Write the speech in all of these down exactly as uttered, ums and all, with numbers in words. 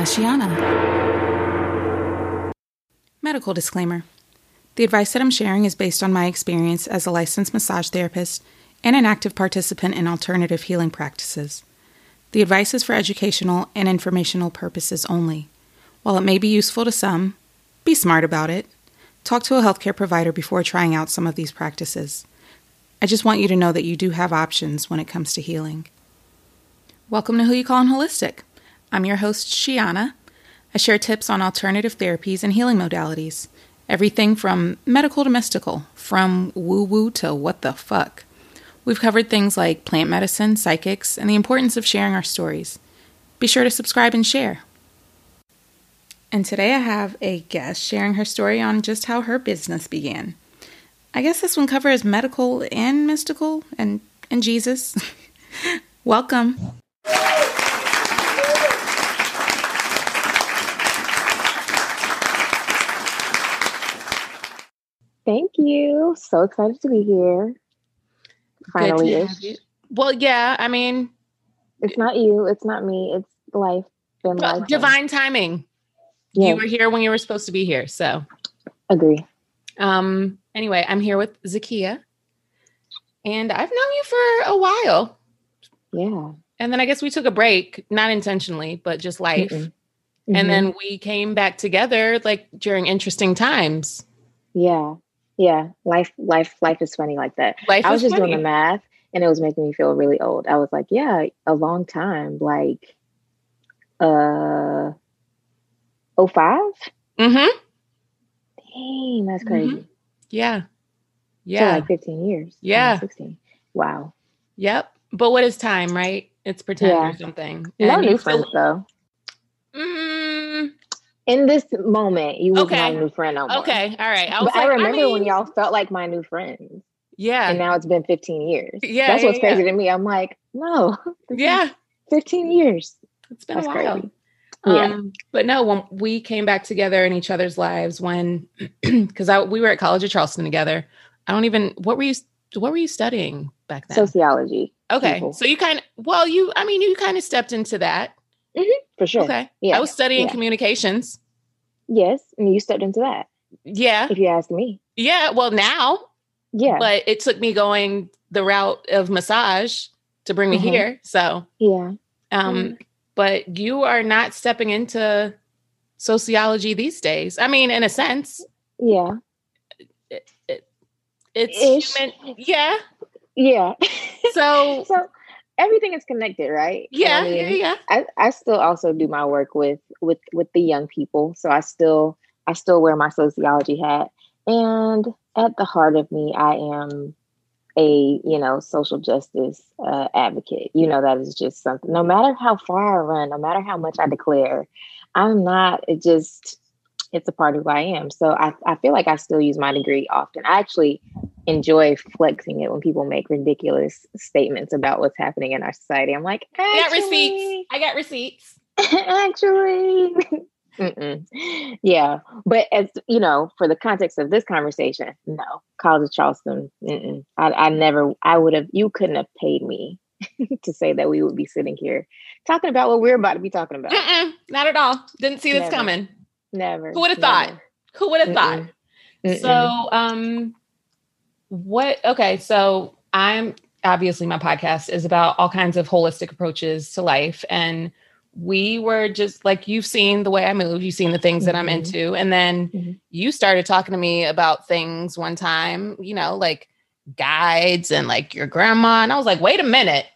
by Shiana. Medical disclaimer. The advice that I'm sharing is based on my experience as a licensed massage therapist and an active participant in alternative healing practices. The advice is for educational and informational purposes only. While it may be useful to some, be smart about it. Talk to a healthcare provider before trying out some of these practices. I just want you to know that you do have options when it comes to healing. Welcome to Who You Callin' Holistic. I'm your host, Shiana. I share tips on alternative therapies and healing modalities. Everything from medical to mystical, from woo-woo to what the fuck. We've covered things like plant medicine, psychics, and the importance of sharing our stories. Be sure to subscribe and share. And today I have a guest sharing her story on just how her business began. I guess this one covers medical and mystical and, and Jesus. Welcome. Thank you. So excited to be here. Finally. Well, yeah, I mean. It's not you. It's not me. It's life. Been well, life divine timing. Yes. You were here when you were supposed to be here. So. Agree. Um. Anyway, I'm here with Zakiya. And I've known you for a while. Yeah. And then I guess we took a break, not intentionally, but just life. Mm-mm. Mm-hmm. And then we came back together like during interesting times. Yeah. Yeah. Life, life, life is funny like that. Life I was just funny. Doing the math and it was making me feel really old. I was like, yeah, a long time, like, uh, oh, five. Mm-hmm. Dang, that's crazy. Mm-hmm. Yeah. Yeah. So like fifteen years. Yeah. sixteen. Wow. Yep. But what is time, right? It's pretend yeah. or something. No and new friends feel- though. Mm. In this moment, you was okay. my new friend. No more. Okay. All right. I, was but like, I remember I mean... when y'all felt like my new friends. Yeah. And now it's been fifteen years. Yeah. That's yeah, what's crazy yeah. to me. I'm like, no. Yeah. fifteen years. It's been That's a while. Crazy. Yeah. Um, but no, when we came back together in each other's lives when, because I we were at College of Charleston together. I don't even, what were you, what were you studying back then? Sociology. Okay. People. So you kind of, well, you, I mean, you kind of stepped into that. Mm-hmm. For sure. Okay. Yeah. I was studying yeah. communications. Yes. And you stepped into that. Yeah. If you ask me. Yeah. Well, now. Yeah. But it took me going the route of massage to bring me mm-hmm. here. So. Yeah. Um. Mm-hmm. But you are not stepping into sociology these days. I mean, in a sense. Yeah. It, it, it's human. Yeah. Yeah. So, so everything is connected, right? Yeah. You know what I mean? Yeah. I, I still also do my work with, with, with the young people. So I still, I still wear my sociology hat, and at the heart of me, I am a, you know, social justice uh, advocate. You know, that is just something, no matter how far I run, no matter how much I declare, I'm not, it just, it's a part of who I am. So I, I feel like I still use my degree often. I actually enjoy flexing it when people make ridiculous statements about what's happening in our society. I'm like, I got receipts. I got receipts. Actually. Mm-mm. Yeah. But as you know, for the context of this conversation, no, College of Charleston. Mm-mm. I, I never, I would have, you couldn't have paid me to say that we would be sitting here talking about what we're about to be talking about. Mm-mm, not at all. Didn't see this never. coming. Never. Who would have thought? Never. Who would have thought? Mm-mm. So, um, what, okay. So I'm obviously my podcast is about all kinds of holistic approaches to life, and we were just like, you've seen the way I move, you've seen the things mm-hmm. that I'm into. And then mm-hmm. you started talking to me about things one time, you know, like guides and like your grandma. And I was like, wait a minute.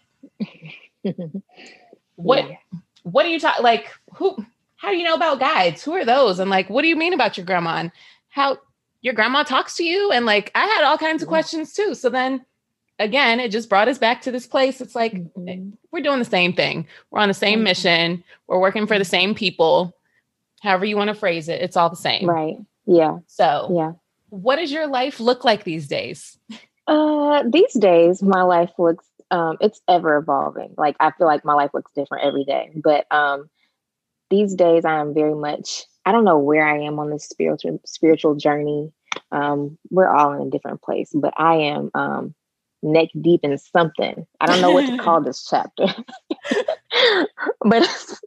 what, yeah. what are you talking? Like, who, how do you know about guides? Who are those? And like, what do you mean about your grandma and how your grandma talks to you? And like, I had all kinds of yeah. questions too. So then again, it just brought us back to this place. It's like, mm-hmm. we're doing the same thing. We're on the same mm-hmm. mission. We're working for the same people. However you want to phrase it, it's all the same. Right. Yeah. So yeah. what does your life look like these days? Uh, these days, my life looks, um, it's ever evolving. Like, I feel like my life looks different every day, but, um, these days I am very much, I don't know where I am on this spiritual, spiritual journey. Um, we're all in a different place, but I am, um, neck deep in something. I don't know what to call this chapter, but it's,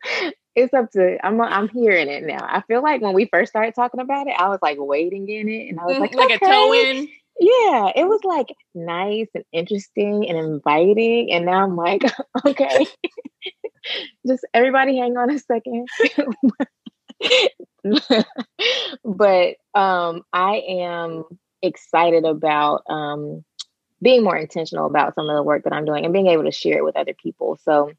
it's it's up to, I'm I'm hearing it now. I feel like when we first started talking about it, I was like wading in it. And I was like, like okay. a toe in. Yeah, it was like nice and interesting and inviting. And now I'm like, okay, just everybody hang on a second. But um, I am excited about um, being more intentional about some of the work that I'm doing and being able to share it with other people. So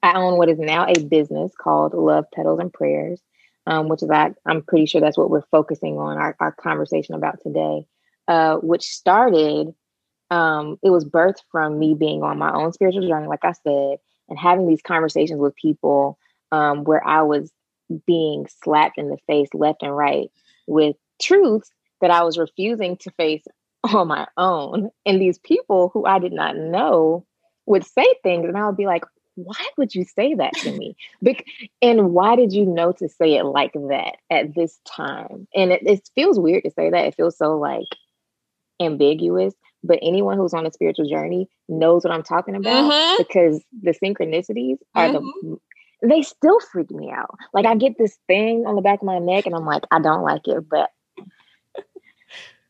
I own what is now a business called Love Petals and Prayers, um, which is like, I'm pretty sure that's what we're focusing on our, our conversation about today. Uh, which started, um, it was birthed from me being on my own spiritual journey, like I said, and having these conversations with people um, where I was being slapped in the face left and right with truths that I was refusing to face on my own. And these people who I did not know would say things and I would be like, why would you say that to me? Bec- and why did you know to say it like that at this time? And it, it feels weird to say that. It feels so like, ambiguous, but anyone who's on a spiritual journey knows what I'm talking about mm-hmm. because the synchronicities are mm-hmm. the, they still freak me out. Like I get this thing on the back of my neck and I'm like, I don't like it, but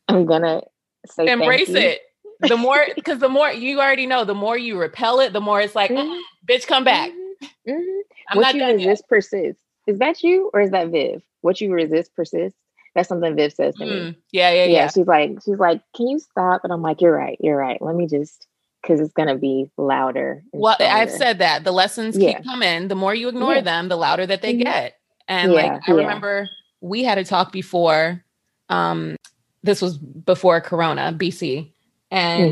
I'm gonna say embrace it. The more, because the more you already know, the more you repel it, the more it's like, mm-hmm. ah, bitch, come back. Mm-hmm. Mm-hmm. I'm what not you resist yet. Persists. Is that you or is that Viv? What you resist persists. That's something Viv says to me. Mm, yeah, yeah, yeah, yeah. She's like, she's like, can you stop? And I'm like, you're right, you're right. Let me just, because it's going to be louder. Well, stronger. I've said that. The lessons yeah. keep coming. The more you ignore yeah. them, the louder that they mm-hmm. get. And yeah, like, I yeah. remember we had a talk before, um, this was before Corona, B C. And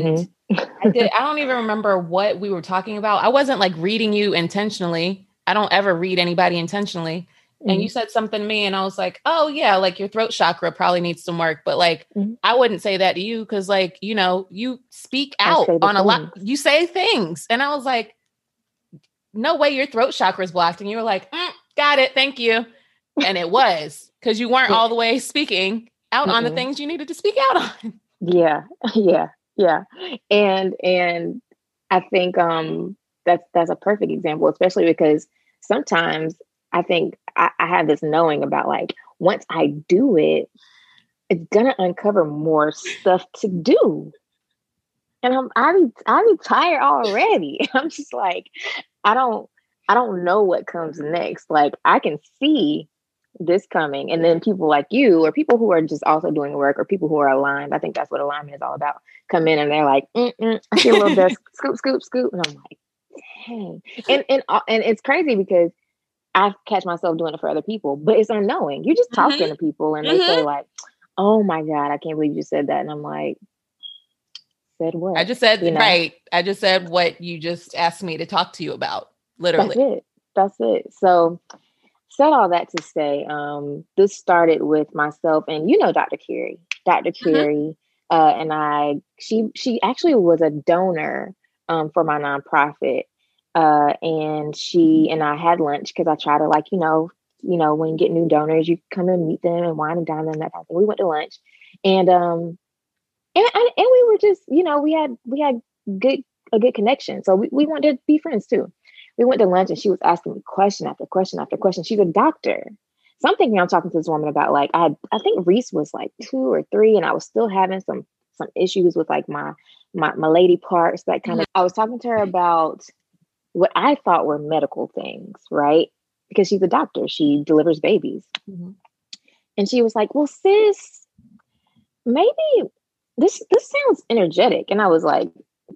mm-hmm. I did, I don't even remember what we were talking about. I wasn't like reading you intentionally. I don't ever read anybody intentionally. And you said something to me and I was like, oh yeah, like your throat chakra probably needs some work. But like, mm-hmm. I wouldn't say that to you. Cause like, you know, you speak out on a lot, you say things. And I was like, no way your throat chakra is blocked. And you were like, mm, got it. Thank you. And it was cause you weren't all the way speaking out mm-hmm. on the things you needed to speak out on. Yeah. Yeah. Yeah. And, and I think um, that's, that's a perfect example, especially because sometimes I think I, I have this knowing about like, once I do it, it's going to uncover more stuff to do. And I'm, I'm, I'm tired already. I'm just like, I don't, I don't know what comes next. Like I can see this coming. And then people like you or people who are just also doing work or people who are aligned. I think that's what alignment is all about. Come in and they're like, mm-mm, I see a little bit, scoop, scoop, scoop. And I'm like, dang. And, and, and it's crazy because I catch myself doing it for other people, but it's unknowing. You're just talking mm-hmm. to people and they mm-hmm. say like, oh my God, I can't believe you said that. And I'm like, said what? I just said, you know? Right. I just said what you just asked me to talk to you about. Literally. That's it. That's it. So said all that to say, um, this started with myself and, you know, Doctor Carey, Doctor Mm-hmm. Carey uh, and I, she, she actually was a donor um, for my nonprofit. Uh, and she and I had lunch because I try to like, you know, you know, when you get new donors, you come and meet them and wine and dine them, that type of thing. We went to lunch and, um, and, and we were just, you know, we had, we had good, a good connection. So we, we wanted to be friends too. We went to lunch and she was asking me question after question after question. She's a doctor. So I'm thinking I'm talking to this woman about like, I, I think Reese was like two or three and I was still having some, some issues with like my, my, my lady parts, that kind of, I was talking to her about what I thought were medical things, right? Because she's a doctor. She delivers babies. Mm-hmm. And she was like, well, sis, maybe this this sounds energetic. And I was like,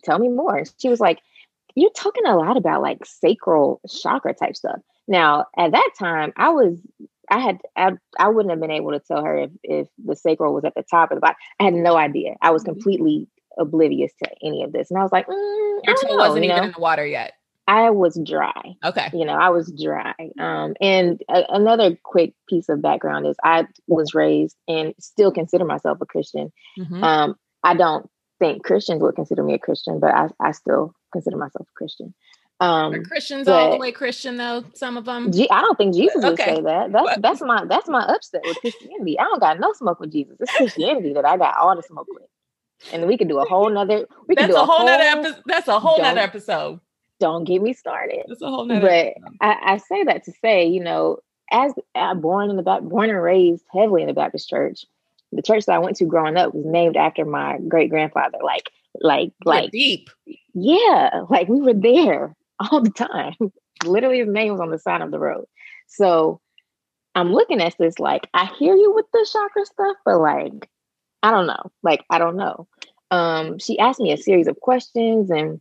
tell me more. She was like, you're talking a lot about like sacral chakra type stuff. Now, at that time, I was, I had, I, I wouldn't have been able to tell her if, if the sacral was at the top of the body. I had no idea. I was completely oblivious to any of this. And I was like, mm, your toe wasn't even in the water yet. I was dry. Okay. You know, I was dry. Um, and a- another quick piece of background is I was raised and still consider myself a Christian. Mm-hmm. Um, I don't think Christians would consider me a Christian, but I, I still consider myself a Christian. Um, Are Christians but, all the way Christian though? Some of them? G- I don't think Jesus would okay. say that. That's what? that's my that's my upset with Christianity. I don't got no smoke with Jesus. It's Christianity that I got all the smoke with. And we could do a whole nother. We that's could do a whole nother episode. That's a whole nother episode. Don't get me started. That's a whole nother But I, I say that to say, you know, as I'm born in the born and raised heavily in the Baptist church, the church that I went to growing up was named after my great grandfather. Like, like, like deep. Yeah, like we were there all the time. Literally, his name was on the side of the road. So I'm looking at this like, I hear you with the chakra stuff, but like, I don't know. Like, I don't know. Um, she asked me a series of questions, and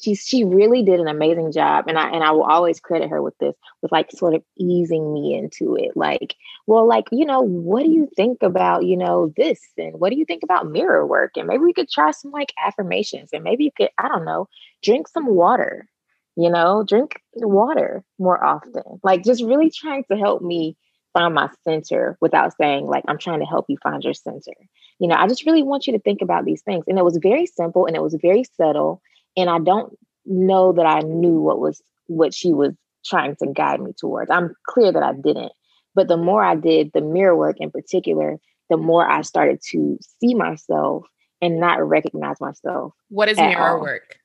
she she really did an amazing job. And I and I will always credit her with this, with like sort of easing me into it. Like, well, like, you know, what do you think about, you know, this? And what do you think about mirror work? And maybe we could try some like affirmations, and maybe you could, I don't know, drink some water, you know, drink water more often. Like just really trying to help me find my center without saying like, I'm trying to help you find your center. You know, I just really want you to think about these things. And it was very simple and it was very subtle. And I don't know that I knew what was what she was trying to guide me towards. I'm clear that I didn't. But the more I did the mirror work in particular, the more I started to see myself and not recognize myself. What is mirror all. work?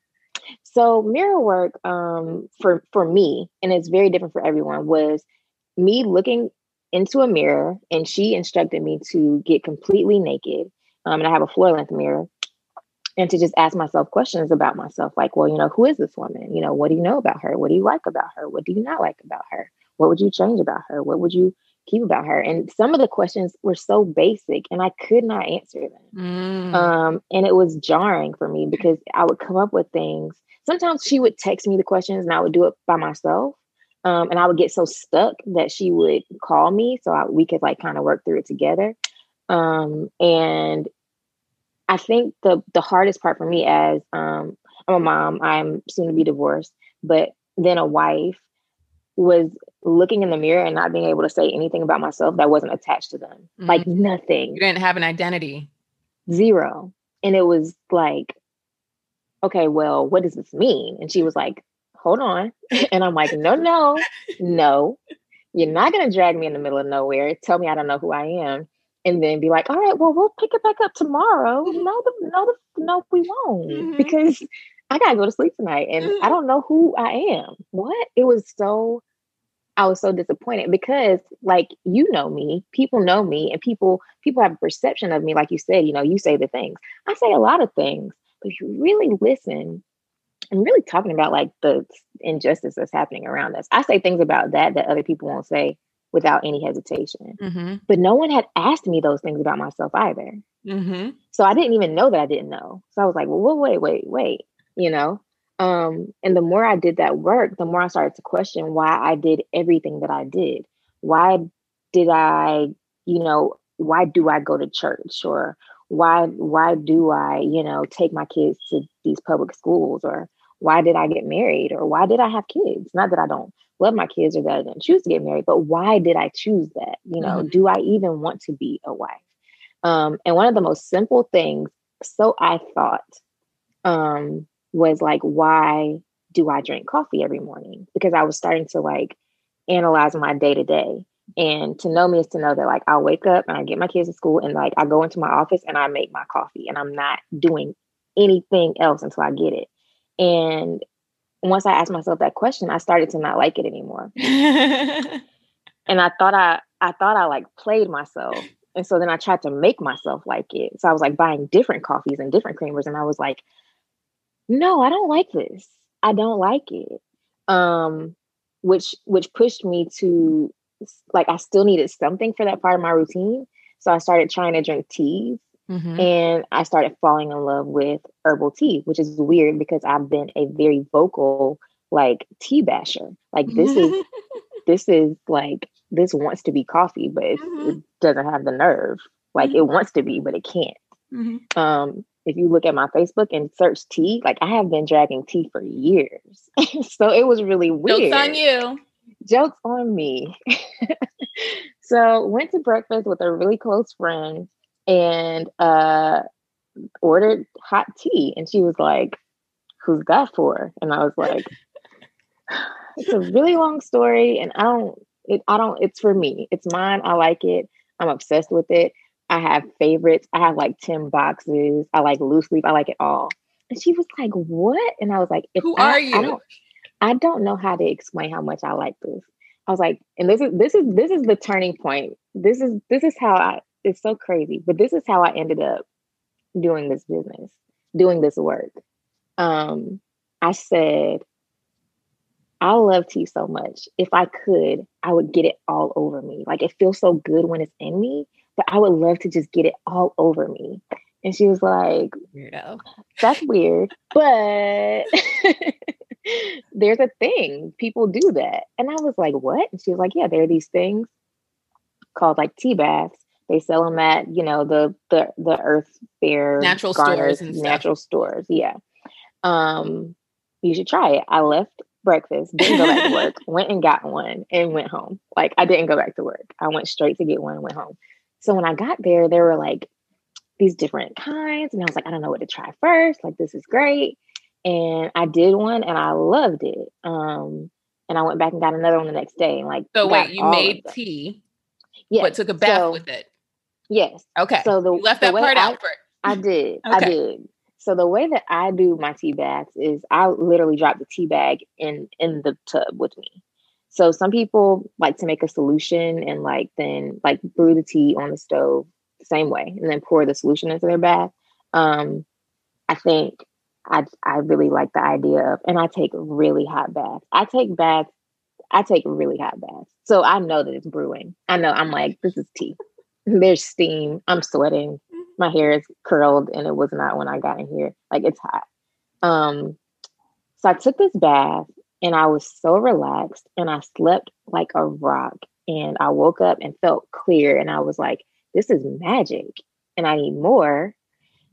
So mirror work um, for, for me, and it's very different for everyone, was me looking into a mirror, and she instructed me to get completely naked. Um, and I have a floor length mirror. And to just ask myself questions about myself, like, well, you know, who is this woman? You know, what do you know about her? What do you like about her? What do you not like about her? What would you change about her? What would you keep about her? And some of the questions were so basic and I could not answer them. Mm. Um, and it was jarring for me because I would come up with things. Sometimes she would text me the questions and I would do it by myself. Um, and I would get so stuck that she would call me so I, we could like kind of work through it together. Um, and I think the the hardest part for me as um, I'm a mom, I'm soon to be divorced, but then a wife, was looking in the mirror and not being able to say anything about myself that wasn't attached to them. Mm-hmm. Like nothing. You didn't have an identity. Zero. And it was like, okay, well, what does this mean? And she was like, hold on. And I'm like, no, no, no. You're not going to drag me in the middle of nowhere. Tell me I don't know who I am. And then be like, all right, well, we'll pick it back up tomorrow. No, the, no, the, no, we won't. Mm-hmm. Because I got to go to sleep tonight. And mm-hmm. I don't know who I am. What? It was so, I was so disappointed because like, you know me, people know me and people, people have a perception of me. Like you said, you know, you say the things. I say a lot of things, but if you really listen, I'm really talking about like the injustice that's happening around us. I say things about that, that other people won't say without any hesitation. Mm-hmm. But no one had asked me those things about myself either. Mm-hmm. So I didn't even know that I didn't know. So I was like, well, wait, wait, wait, you know? Um, and the more I did that work, the more I started to question why I did everything that I did. Why did I, you know, why do I go to church? Or why, why do I, you know, take my kids to these public schools? Or why did I get married? Or why did I have kids? Not that I don't love my kids or that I didn't choose to get married, but why did I choose that? You know, mm-hmm. do I even want to be a wife? Um, and one of the most simple things, so I thought, um, was like, why do I drink coffee every morning? Because I was starting to like analyze my day to day. And to know me is to know that like, I wake up and I get my kids to school and like, I go into my office and I make my coffee and I'm not doing anything else until I get it. And once I asked myself that question, I started to not like it anymore. And I thought I, I thought I like played myself. And so then I tried to make myself like it. So I was like buying different coffees and different creamers. And I was like, no, I don't like this. I don't like it. Um, which, which pushed me to like, I still needed something for that part of my routine. So I started trying to drink teas. Mm-hmm. And I started falling in love with herbal tea, which is weird because I've been a very vocal, like tea basher. Like this is, this is like, this wants to be coffee, but it, mm-hmm. it doesn't have the nerve. Like mm-hmm. it wants to be, but it can't. Mm-hmm. Um, if you look at my Facebook and search tea, like I have been dragging tea for years. So it was really weird. Jokes on you. Jokes on me. So went to breakfast with a really close friend. And uh ordered hot tea, and she was like, who's that for? And I was like, it's a really long story, and I don't it I don't it's for me, it's mine, I like it, I'm obsessed with it, I have favorites, I have like ten boxes, I like loose leaf, I like it all. And she was like, what? And I was like, if who I, are you? I don't, I don't know how to explain how much I like this. I was like, and this is, this is, this is the turning point. This is, this is how I, it's so crazy, but this is how I ended up doing this business, doing this work. Um, I said, I love tea so much. If I could, I would get it all over me. Like, it feels so good when it's in me, but I would love to just get it all over me. And she was like, weirdo. That's weird, but there's a thing. People do that. And I was like, what? And she was like, yeah, there are these things called like tea baths. They sell them at, you know, the the, the earth fair, natural garners, stores, and natural stuff. stores. Yeah. Um, you should try it. I left breakfast, didn't go back to work, went and got one and went home. Like, I didn't go back to work. I went straight to get one and went home. So when I got there, there were like these different kinds. And I was like, I don't know what to try first. Like, this is great. And I did one and I loved it. Um, and I went back and got another one the next day. And like, so wait, you made tea, yes, but took a bath so, with it. Yes. Okay. So the you left the that part I, out. For it. I did. Okay. I did. So the way that I do my tea baths is I literally drop the tea bag in, in the tub with me. So some people like to make a solution and like then like brew the tea on the stove the same way and then pour the solution into their bath. Um, I think I I really like the idea of, and I take really hot baths. I take baths. I take really hot baths. So I know that it's brewing. I know I'm like, this is tea. There's steam. I'm sweating. My hair is curled and it was not when I got in here. Like, it's hot. Um, so I took this bath and I was so relaxed and I slept like a rock and I woke up and felt clear. And I was like, this is magic and I need more.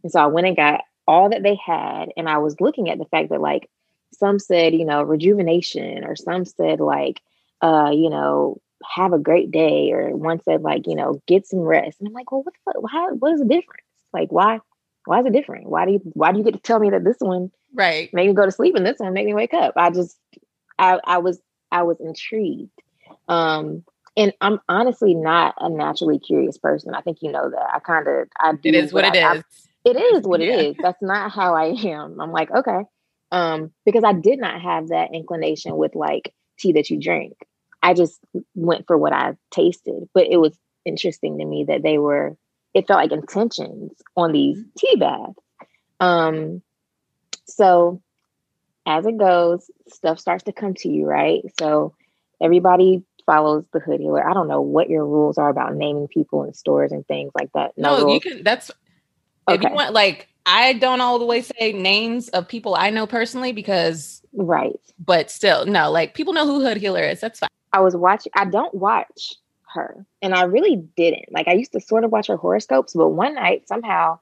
And so I went and got all that they had. And I was looking at the fact that like some said, you know, rejuvenation, or some said like, uh, you know, have a great day, or one said like, you know, get some rest. And I'm like, well, what the fuck? How, what is the difference? Like, why, why is it different? Why do you, why do you get to tell me that this one right made me go to sleep and this one made me wake up? I just, I, I was, I was intrigued. Um, and I'm honestly not a naturally curious person. I think you know that. I kind of, I do. It is what, what it I, is. I, it is what yeah. it is. That's not how I am. I'm like, okay. Um, because I did not have that inclination with like tea that you drink. I just went for what I tasted, but it was interesting to me that they were, it felt like intentions on these tea baths. Um, so as it goes, stuff starts to come to you, right? So everybody follows the hood healer. I don't know what your rules are about naming people in stores and things like that. No, no you can, that's, okay. If you want, like, I don't always say names of people I know personally because, right. But still, no, like people know who hood healer is. That's fine. I was watching, I don't watch her and I really didn't. Like I used to sort of watch her horoscopes, but one night somehow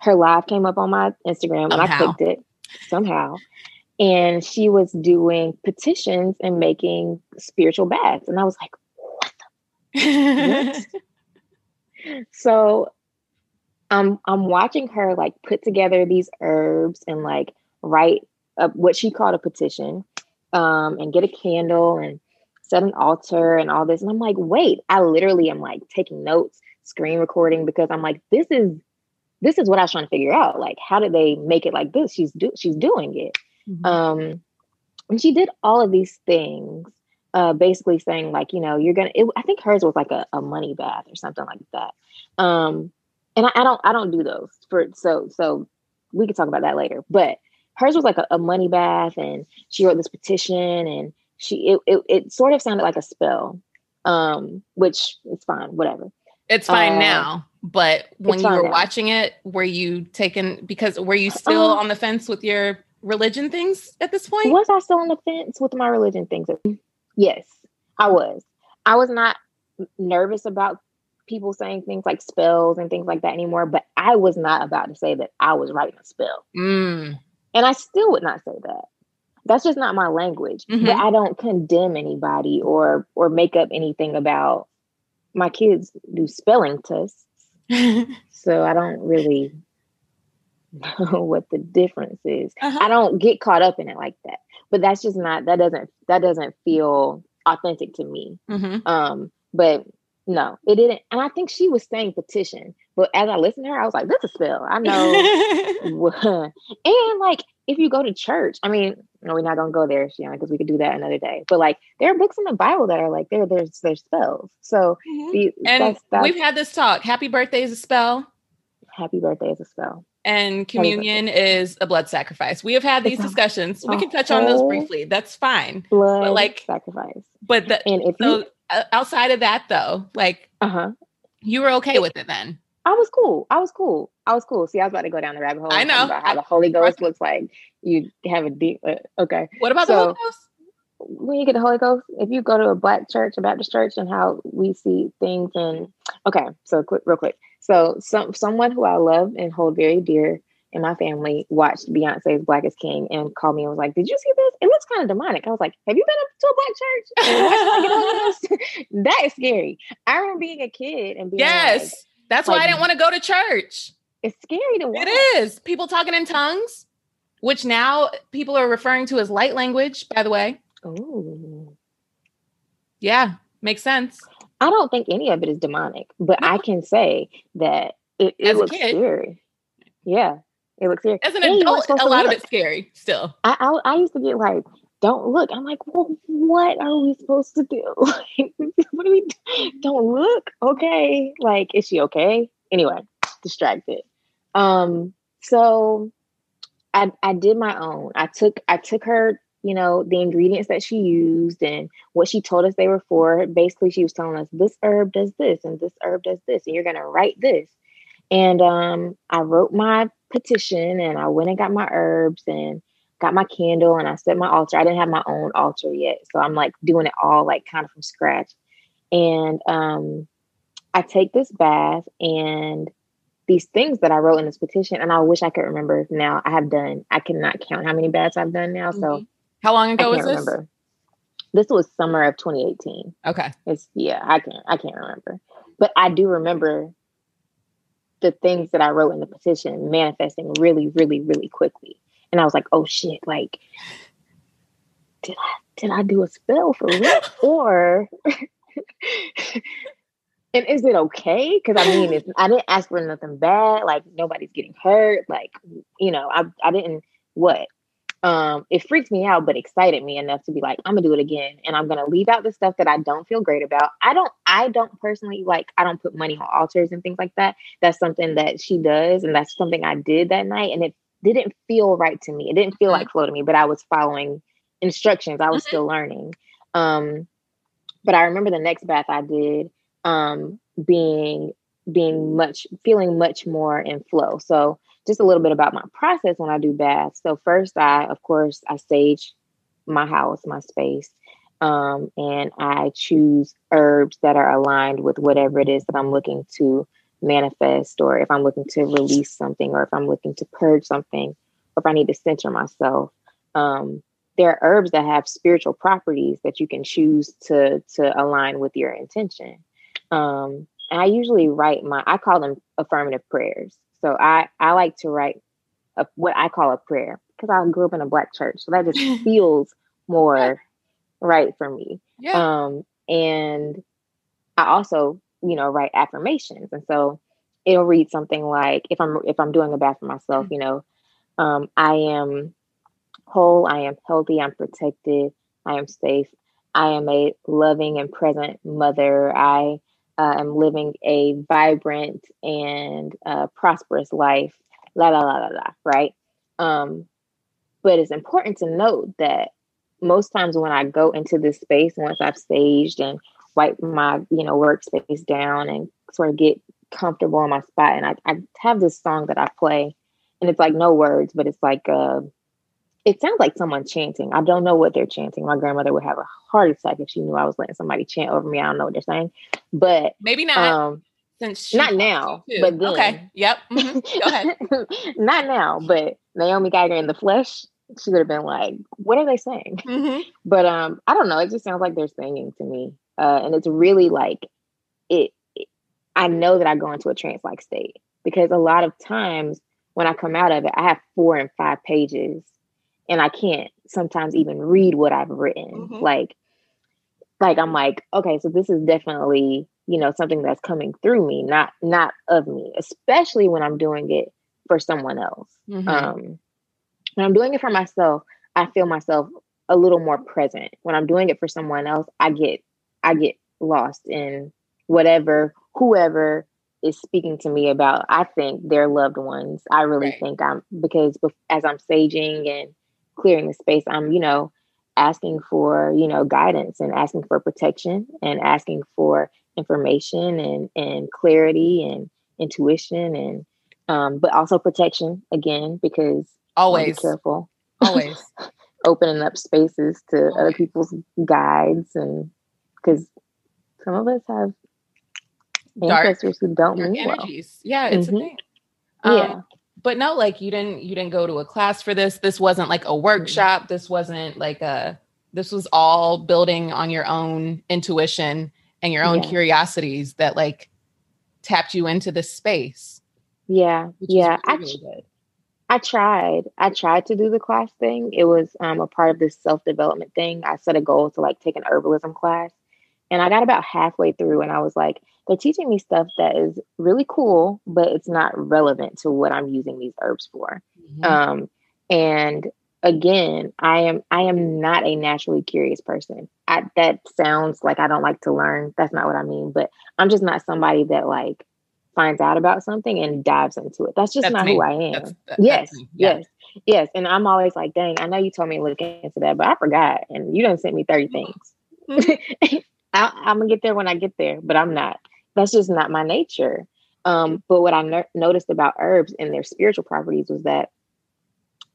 her live came up on my Instagram and somehow. I clicked it somehow. And she was doing petitions and making spiritual baths. And I was like, what the? What? So I'm, I'm watching her like put together these herbs and like write a, what she called a petition um, and get a candle and set an altar and all this. And I'm like, wait, I literally am like taking notes, screen recording, because I'm like, this is, this is what I was trying to figure out. Like, how did they make it like this? She's do, she's doing it. Mm-hmm. Um, and she did all of these things, uh, basically saying like, you know, you're going to, I think hers was like a, a money bath or something like that. Um, and I, I don't, I don't do those for, so, so we could talk about that later, but hers was like a, a money bath and she wrote this petition and She it, it it sort of sounded like a spell, um, which is fine, whatever. It's fine uh, now, but when you were now. watching it, were you taken because were you still um, on the fence with your religion things at this point? Was I still on the fence with my religion things? Yes, I was. I was not nervous about people saying things like spells and things like that anymore, but I was not about to say that I was writing a spell, mm. and I still would not say that. That's just not my language. Mm-hmm. But I don't condemn anybody or or make up anything about my kids do spelling tests. So I don't really know what the difference is. Uh-huh. I don't get caught up in it like that. But that's just not that doesn't that doesn't feel authentic to me. Mm-hmm. Um, but no, it didn't. And I think she was saying petition, But as I listened to her, I was like, "That's a spell. I know." And like, if you go to church, I mean, no, we're not gonna go there, Shiana, because we could do that another day. But like, there are books in the Bible that are like, there, there's there's spells. So, mm-hmm. the, and that's, that's, we've had this talk. Happy birthday is a spell. Happy birthday is a spell. And communion is a blood sacrifice. We have had these discussions. We can touch on those briefly. That's fine. Blood but like, sacrifice. But the, and if so, you, outside of that, though, like, uh-huh. you were okay with it then. I was cool. I was cool. I was cool. See, I was about to go down the rabbit hole. I know about how the Holy Ghost looks like. You have a deep. Uh, okay. What about so, the Holy Ghost? When you get the Holy Ghost, if you go to a Black church, a Baptist church, and how we see things, and okay, so quick, real quick. So, some someone who I love and hold very dear in my family watched Beyonce's Black Is King and called me and was like, "Did you see this? It looks kind of demonic." I was like, "Have you been up to a Black church? And that is scary." I remember being a kid and being yes. Like, that's like, why I didn't want to go to church. It's scary to watch. It is. People talking in tongues, which now people are referring to as light language, by the way. Oh. Yeah, makes sense. I don't think any of it is demonic, but no. I can say that it, it looks kid, scary. Yeah, it looks scary. As an hey, adult, a lot look. of it's scary still. I, I I used to get like, don't look. I'm like, well, what are we supposed to do? What do we do? Don't look? Okay. Like, is she okay? Anyway, distracted. Um, so I I did my own. I took I took her, you know, the ingredients that she used and what she told us they were for. Basically, she was telling us this herb does this and this herb does this, and you're gonna write this. And um, I wrote my petition and I went and got my herbs and got my candle and I set my altar. I didn't have my own altar yet. So I'm like doing it all like kind of from scratch. And um, I take this bath and these things that I wrote in this petition, and I wish I could remember now, I have done. I cannot count how many baths I've done now. Mm-hmm. So how long ago was this? Remember. This was summer of twenty eighteen. Okay. It's yeah, I can't I can't remember. But I do remember the things that I wrote in the petition manifesting really, really, really quickly. And I was like, "Oh shit! Like, did I did I do a spell for real? Or and is it okay? Because I mean, it's, I didn't ask for nothing bad. Like, nobody's getting hurt. Like, you know, I I didn't what. Um, it freaked me out, but excited me enough to be like, I'm gonna do it again, and I'm gonna leave out the stuff that I don't feel great about. I don't I don't personally like. I don't put money on altars and things like that. That's something that she does, and that's something I did that night, and it didn't feel right to me. It didn't feel like flow to me, but I was following instructions. I was still learning. Um, but I remember the next bath I did um, being being much, feeling much more in flow. So just a little bit about my process when I do baths. So first I, of course, I sage my house, my space, um, and I choose herbs that are aligned with whatever it is that I'm looking to manifest, or if I'm looking to release something, or if I'm looking to purge something, or if I need to center myself. Um, there are herbs that have spiritual properties that you can choose to to align with your intention. Um, and I usually write my, I call them affirmative prayers. So I, I like to write a, what I call a prayer, because I grew up in a Black church. So that just feels more right for me. Yeah. Um, and I also, you know, write affirmations. And so it'll read something like, if I'm, if I'm doing a bath for myself, you know, um, I am whole, I am healthy, I'm protected, I am safe, I am a loving and present mother, I uh, am living a vibrant and uh, prosperous life, la, la, la, la, la, right? Um, but it's important to note that most times when I go into this space, once I've saged and wipe my, you know, workspace down and sort of get comfortable in my spot. And I, I have this song that I play, and it's like no words, but it's like, uh, it sounds like someone chanting. I don't know what they're chanting. My grandmother would have a heart attack if she knew I was letting somebody chant over me. I don't know what they're saying, but maybe not. Um, Since she not now, but then. Okay. Yep. Mm-hmm. Go ahead. Not now, but Naomi Geiger in the flesh. She would have been like, "What are they saying?" Mm-hmm. But um, I don't know. It just sounds like they're singing to me. Uh, and it's really like it, it. I know that I go into a trance-like state, because a lot of times when I come out of it, I have four and five pages, and I can't sometimes even read what I've written. Mm-hmm. Like, like I'm like, okay, so this is definitely you know, something that's coming through me, not not of me, especially when I'm doing it for someone else. Mm-hmm. Um, when I'm doing it for myself, I feel myself a little more present. When I'm doing it for someone else, I get I get lost in whatever, whoever is speaking to me about, I think, their loved ones. I really right. think I'm, because as I'm saging and clearing the space, I'm, you know, asking for, you know, guidance and asking for protection and asking for information and, and clarity and intuition and, um, but also protection again, because always be careful, always opening up spaces to always. Other people's guides. And because some of us have ancestors dark, who don't dark mean energies. Well. Yeah. It's mm-hmm. a thing. Um, yeah. But no, like you didn't, you didn't go to a class for this. This wasn't like a workshop. This wasn't like a, this was all building on your own intuition and your own yeah. curiosities that like tapped you into this space. Yeah. Yeah. Really I, tr- good. I tried, I tried to do the class thing. It was um, a part of this self-development thing. I set a goal to like take an herbalism class, and I got about halfway through and I was like, they're teaching me stuff that is really cool, but it's not relevant to what I'm using these herbs for. Mm-hmm. Um, and again, I am I am not a naturally curious person. I, that sounds like I don't like to learn. That's not what I mean. But I'm just not somebody that like finds out about something and dives into it. That's just that's not me. Who I am. That's, that, yes, that's yeah. yes, yes. And I'm always like, dang, I know you told me to look into that, but I forgot. And you done sent me thirty things. Mm-hmm. I, I'm going to get there when I get there, but I'm not. That's just not my nature. Um, but what I ner- noticed about herbs and their spiritual properties was that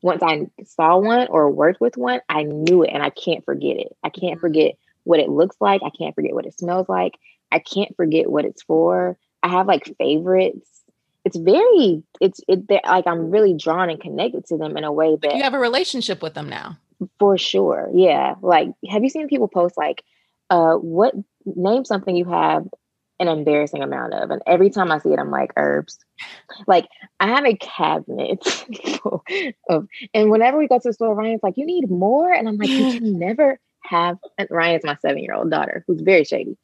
once I saw one or worked with one, I knew it and I can't forget it. I can't forget what it looks like. I can't forget what it smells like. I can't forget what it's for. I have like favorites. It's very, it's it, like I'm really drawn and connected to them in a way that. You have a relationship with them now. For sure. Yeah. Like, have you seen people post like, uh, what name something you have an embarrassing amount of? And every time I see it, I'm like, herbs. Like, I have a cabinet of, and whenever we go to the store, Ryan's like, you need more? And I'm like, you can never have, and Ryan's my seven-year-old daughter, who's very shady.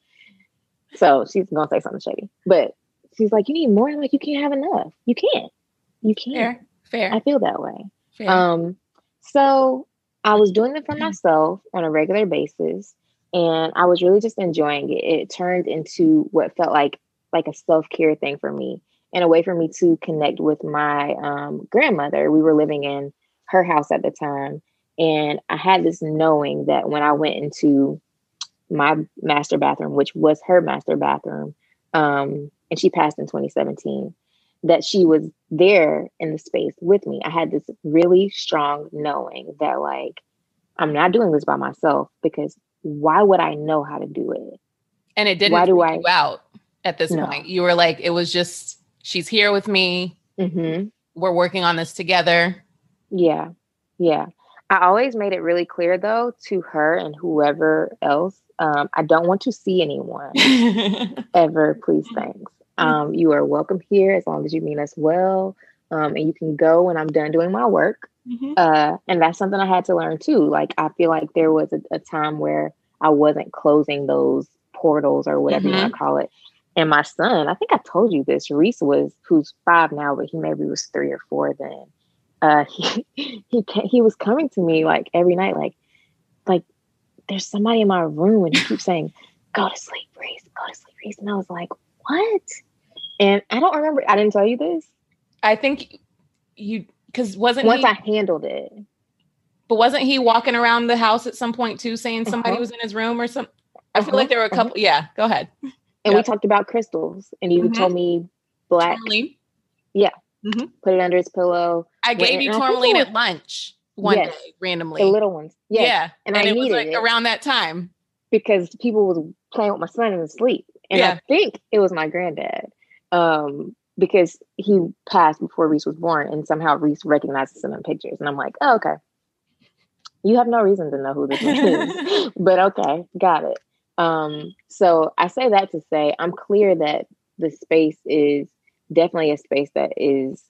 So she's going to say something shady. But she's like, you need more? And I'm like, you can't have enough. You can't. You can't. Fair. Fair. I feel that way. Fair. Um, so I was doing it for myself on a regular basis. And I was really just enjoying it. It turned into what felt like like a self-care thing for me and a way for me to connect with my um, grandmother. We were living in her house at the time. And I had this knowing that when I went into my master bathroom, which was her master bathroom, um, and she passed in twenty seventeen, that she was there in the space with me. I had this really strong knowing that like, I'm not doing this by myself, because why would I know how to do it? And it didn't why do I, you out at this no. point. You were like, it was just, she's here with me. Mm-hmm. We're working on this together. Yeah. Yeah. I always made it really clear though, to her and whoever else. Um, I don't want to see anyone ever. Please. Thanks. Um, you are welcome here as long as you mean us well. Um, and you can go when I'm done doing my work. Mm-hmm. Uh, and that's something I had to learn too. Like, I feel like there was a, a time where I wasn't closing those portals or whatever mm-hmm. you want to call it. And my son, I think I told you this, Reese was, who's five now, but he maybe was three or four then. Uh, he, he, he was coming to me like every night, like, like there's somebody in my room, and he keeps saying, go to sleep, Reese, go to sleep, Reese. And I was like, what? And I don't remember. I didn't tell you this. I think you, because wasn't once he, I handled it, but wasn't he walking around the house at some point too, saying somebody uh-huh. was in his room or something? I uh-huh. feel like there were a couple. Uh-huh. Yeah, go ahead. And yep. we talked about crystals, and you mm-hmm. told me black. Tourmaline. Yeah, mm-hmm. put it under his pillow. I gave you tourmaline at lunch one yes. day randomly. The little ones. Yes. Yeah, and, and I it needed was like it around that time because people was playing with my son in his sleep, and yeah. I think it was my granddad. Um. Because he passed before Reese was born, and somehow Reese recognizes him in pictures. And I'm like, oh, okay. You have no reason to know who this is, but okay, got it. Um, so I say that to say, I'm clear that the space is definitely a space that is,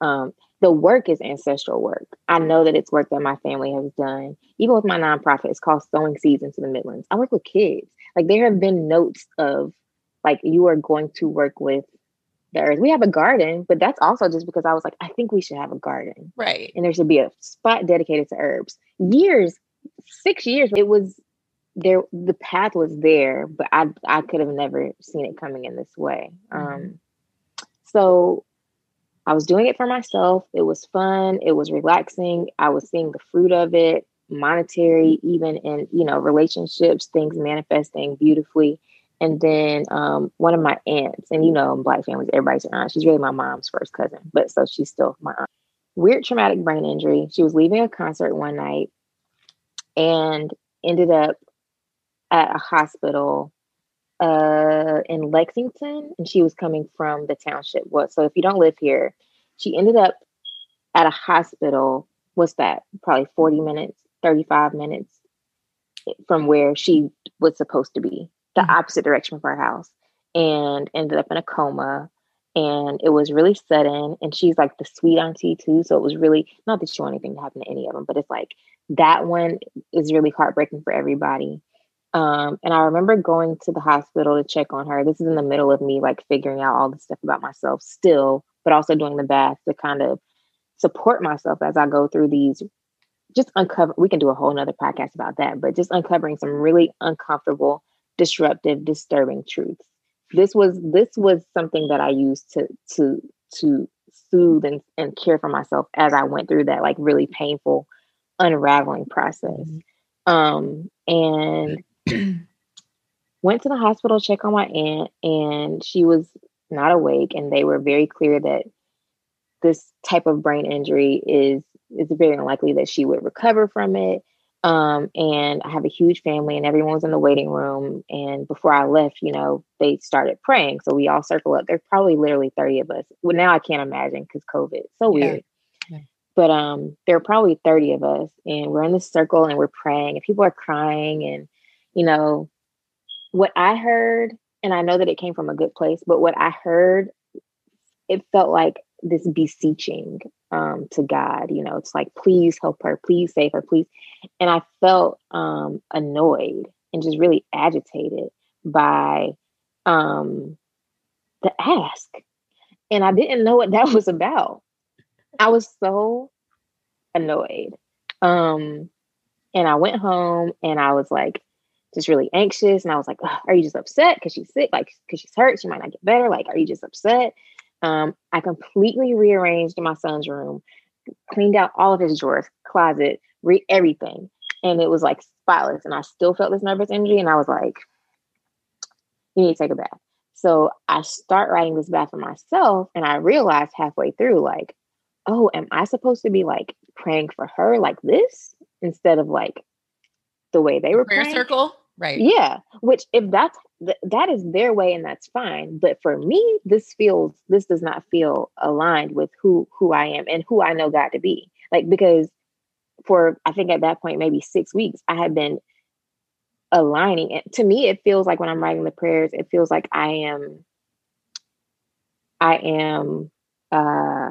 um, the work is ancestral work. I know that it's work that my family has done. Even with my nonprofit, it's called Sowing Seeds into the Midlands. I work with kids. Like, there have been notes of Like, you are going to work with the earth. We have a garden, but that's also just because I was like, I think we should have a garden. Right. And there should be a spot dedicated to herbs. Years, six years, it was there. The path was there, but I I could have never seen it coming in this way. Mm-hmm. Um, so I was doing it for myself. It was fun. It was relaxing. I was seeing the fruit of it, monetary, even in, you know, relationships, things manifesting beautifully. And then um, one of my aunts, and you know, in Black families, everybody's her aunt. She's really my mom's first cousin, but so she's still my aunt. Weird traumatic brain injury. She was leaving a concert one night and ended up at a hospital uh, in Lexington. And she was coming from the township. So if you don't live here, she ended up at a hospital. What's that? Probably forty minutes, thirty-five minutes from where she was supposed to be. The opposite direction from her house, and ended up in a coma. And it was really sudden. And she's like the sweet auntie too. So it was really, not that you want anything to happen to any of them, but it's like that one is really heartbreaking for everybody. Um, and I remember going to the hospital to check on her. This is in the middle of me like figuring out all the stuff about myself still, but also doing the bath to kind of support myself as I go through these, just uncover, we can do a whole nother podcast about that, but just uncovering some really uncomfortable, disruptive, disturbing truths. This was this was something that I used to to to soothe and, and care for myself as I went through that like really painful unraveling process. Um, and went to the hospital to check on my aunt, and she was not awake. And they were very clear that this type of brain injury is is very unlikely that she would recover from it. Um, and I have a huge family, and everyone was in the waiting room. And before I left, you know, they started praying. So we all circle up. There's probably literally thirty of us. Well, now I can't imagine because COVID, so weird. Yeah. Yeah. But um, there are probably thirty of us, and we're in this circle and we're praying, and people are crying. And, you know, what I heard, and I know that it came from a good place, but what I heard, it felt like this beseeching um, to God, you know, it's like, please help her, please save her, please. And I felt um, annoyed and just really agitated by um, the ask. And I didn't know what that was about. I was so annoyed. Um, and I went home and I was like, just really anxious. And I was like, are you just upset? Cause she's sick, like, cause she's hurt. She might not get better. Like, are you just upset? Um, I completely rearranged my son's room, cleaned out all of his drawers, closet, re- everything. And it was like spotless. And I still felt this nervous energy. And I was like, you need to take a bath. So I start writing this bath for myself. And I realized halfway through, like, oh, am I supposed to be like praying for her like this instead of like the way they were praying? Prayer circle? Right. Yeah. Which if that's, th- that is their way, and that's fine. But for me, this feels, this does not feel aligned with who, who I am and who I know God to be. Like, because for, I think at that point, maybe six weeks, I had been aligning it. To me, it feels like when I'm writing the prayers, it feels like I am, I am uh,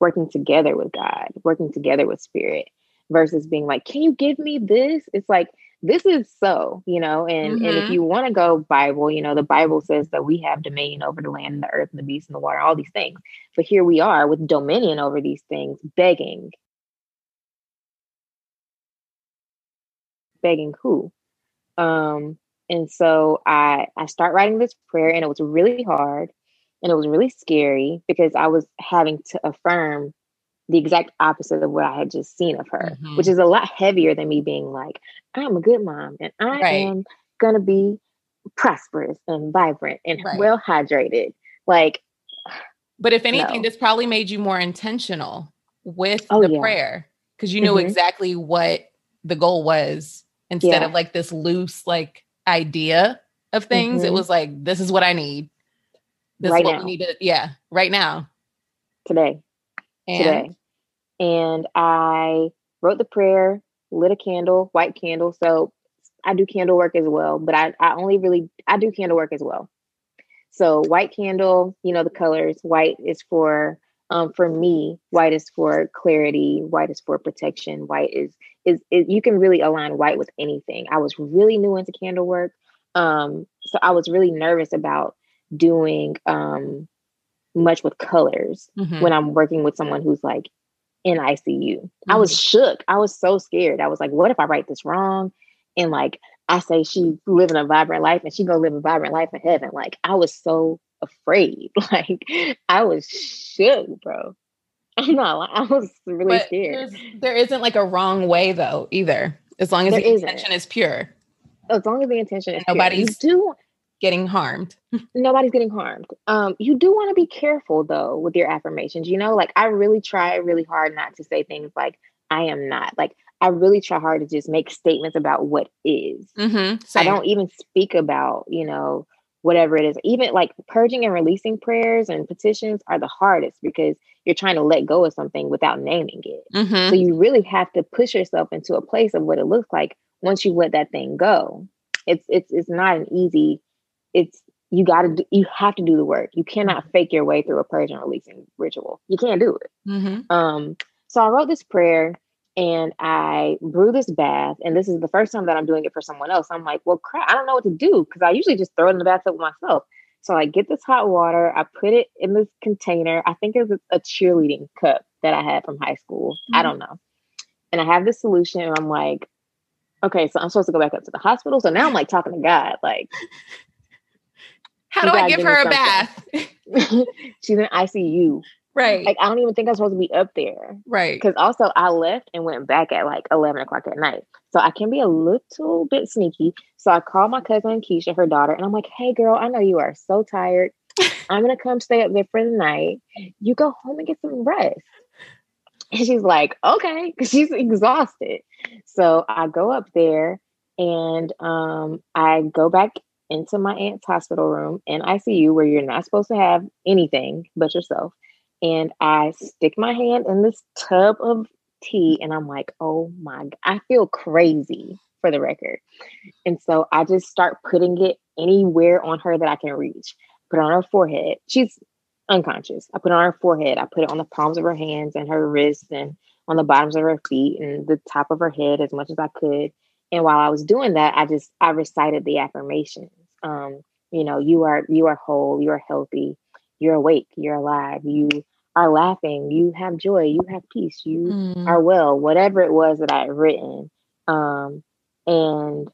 working together with God, working together with spirit, versus being like, can you give me this? It's like, this is so, you know, and, mm-hmm. and if you want to go Bible, you know, the Bible says that we have dominion over the land and the earth and the beast and the water, all these things. But here we are with dominion over these things, begging. Begging who? Um, and so I, I start writing this prayer, and it was really hard, and it was really scary, because I was having to affirm the exact opposite of what I had just seen of her, mm-hmm. which is a lot heavier than me being like, I'm a good mom, and I right. am going to be prosperous and vibrant and right. well hydrated. Like, but if anything, no. this probably made you more intentional with oh, the yeah. prayer, because you knew mm-hmm. exactly what the goal was, instead yeah. of like this loose, like, idea of things. Mm-hmm. It was like, this is what I need. This right is what now. we need to, yeah. Right now. Today. And? Today. And I wrote the prayer, lit a candle, white candle. So I do candle work as well, but I, I only really, I do candle work as well. So white candle, you know, the colors, white is for, um, for me, white is for clarity. White is for protection. White is, is, is you can really align white with anything. I was really new into candle work. Um, so I was really nervous about doing um, much with colors mm-hmm. when I'm working with someone who's like in I C U. Mm-hmm. I was shook. I was so scared. I was like, what if I write this wrong? And like, I say she's living a vibrant life and she gonna live a vibrant life in heaven. Like, I was so afraid. Like, I was shook, bro. I'm not, I was really but scared. There isn't like a wrong way though either. As long as there the isn't. intention is pure. As long as the intention is nobody's pure. Nobody's getting harmed. Nobody's getting harmed. Um, you do want to be careful though with your affirmations. You know, like I really try really hard not to say things like, I am not. Like I really try hard to just make statements about what is. Mm-hmm, I don't even speak about, you know, whatever it is. Even like purging and releasing prayers and petitions are the hardest because you're trying to let go of something without naming it. Mm-hmm. So you really have to push yourself into a place of what it looks like once you let that thing go. It's it's it's not an easy, it's you gotta do, you have to do the work. You cannot fake your way through a purge and releasing ritual. You can't do it. Mm-hmm. Um, so I wrote this prayer and I brew this bath, and this is the first time that I'm doing it for someone else. I'm like, well, crap, I don't know what to do because I usually just throw it in the bathtub myself. So I get this hot water, I put it in this container. I think it was a cheerleading cup that I had from high school. Mm-hmm. I don't know. And I have this solution, and I'm like, okay, so I'm supposed to go back up to the hospital. So now I'm like talking to God, like, how do I give, give her a bath? She's in I C U. Right. Like, I don't even think I'm supposed to be up there. Right. Because also I left and went back at like eleven o'clock at night. So I can be a little bit sneaky. So I called my cousin Keisha, her daughter, and I'm like, hey girl, I know you are so tired. I'm going to come stay up there for the night. You go home and get some rest. And she's like, okay, because she's exhausted. So I go up there and um, I go back into my aunt's hospital room in I C U where you're not supposed to have anything but yourself. And I stick my hand in this tub of tea and I'm like, oh my God, I feel crazy for the record. And so I just start putting it anywhere on her that I can reach. Put it on her forehead. She's unconscious. I put it on her forehead. I put it on the palms of her hands and her wrists and on the bottoms of her feet and the top of her head as much as I could. And while I was doing that, I just, I recited the affirmations. Um, you know, you are, you are whole, you are healthy, you're awake, you're alive, you are laughing, you have joy, you have peace, you mm. are well, whatever it was that I had written. Um, and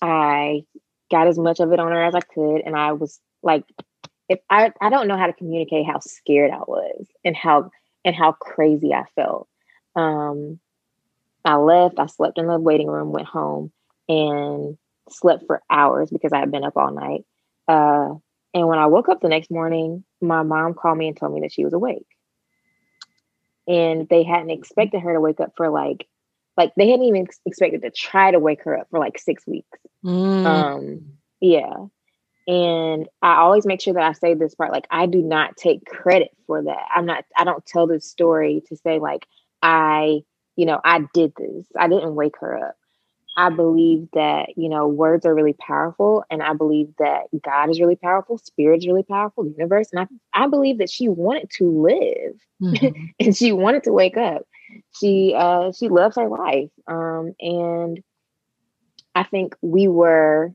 I got as much of it on her as I could. And I was like, if I, I don't know how to communicate how scared I was and how, and how crazy I felt. Um, I left, I slept in the waiting room, went home and slept for hours because I had been up all night. Uh, And when I woke up the next morning, my mom called me and told me that she was awake. And they hadn't expected her to wake up for like, like they hadn't even ex- expected to try to wake her up for like six weeks. Mm. Um, yeah. And I always make sure that I say this part, like, I do not take credit for that. I'm not, I don't tell this story to say like, I, you know, I did this. I didn't wake her up. I believe that, you know, words are really powerful. And I believe that God is really powerful. Spirit is really powerful. The universe. And I, I believe that she wanted to live mm-hmm. and she wanted to wake up. She, uh, she loves her life. Um, and I think we were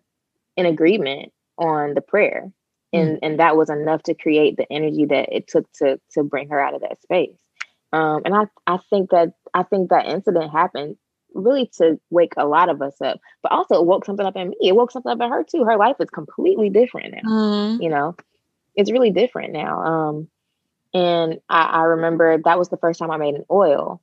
in agreement on the prayer and, mm-hmm. and that was enough to create the energy that it took to, to bring her out of that space. Um, and I, I think that, I think that incident happened really to wake a lot of us up, but also it woke something up in me. It woke something up in her too. Her life is completely different now. Mm. You know, it's really different now. Um, and I, I remember that was the first time I made an oil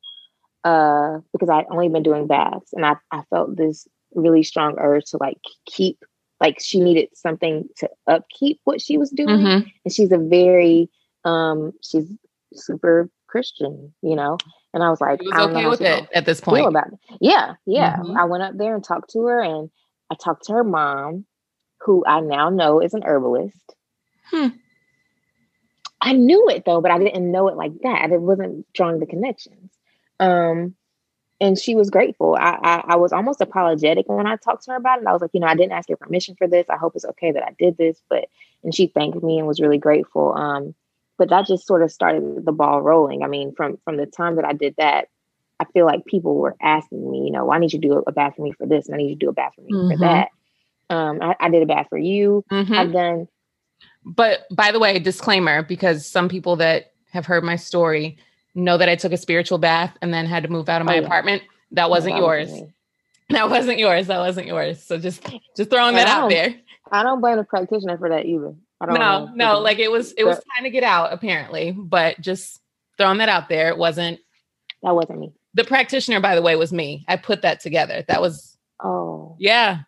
uh, because I'd only been doing baths and I, I felt this really strong urge to like keep, like she needed something to upkeep what she was doing. Mm-hmm. And she's a very, um, she's super Christian, you know? And I was like, was I don't okay know with it at this point. About it. Yeah. Yeah. Mm-hmm. I went up there and talked to her and I talked to her mom, who I now know is an herbalist. Hmm. I knew it though, but I didn't know it like that. It wasn't drawing the connections. Um, and she was grateful. I, I, I was almost apologetic when I talked to her about it. I was like, you know, I didn't ask your permission for this. I hope it's okay that I did this, but, and she thanked me and was really grateful. Um, But that just sort of started the ball rolling. I mean, from, from the time that I did that, I feel like people were asking me, you know, well, I need you to do a bath for me for this. And I need you to do a bath for me mm-hmm. for that. Um, I, I did a bath for you. Mm-hmm. I've done But by the way, disclaimer, because some people that have heard my story know that I took a spiritual bath and then had to move out of my oh, yeah. apartment. That wasn't no, that yours. Was that wasn't yours. That wasn't yours. So just, just throwing and that out there. I don't blame the practitioner for that either. I don't no, know. no, like it was, it was time to get out apparently, but just throwing that out there. It wasn't. That wasn't me. The practitioner, by the way, was me. I put that together. That was, oh yeah.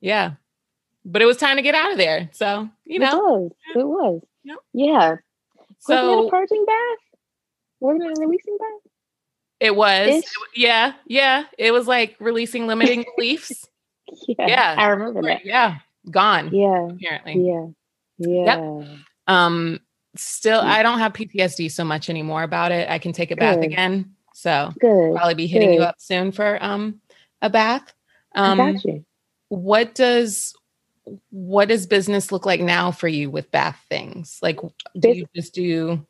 Yeah. But it was time to get out of there. So, you know, it was, it was. Yep. Yeah. So wasn't it a purging bath? Wasn't it a releasing bath? It was. Ish? Yeah. Yeah. It was like releasing limiting beliefs. yeah, yeah. I remember that. Yeah. Gone. Yeah. Apparently. Yeah. Yeah. Yep. Um, still, I don't have P T S D so much anymore about it. I can take a Good. bath again. So Good. probably be hitting Good. you up soon for, um, a bath. Um, I got you. What does, what does business look like now for you with bath things? Like, do you just do,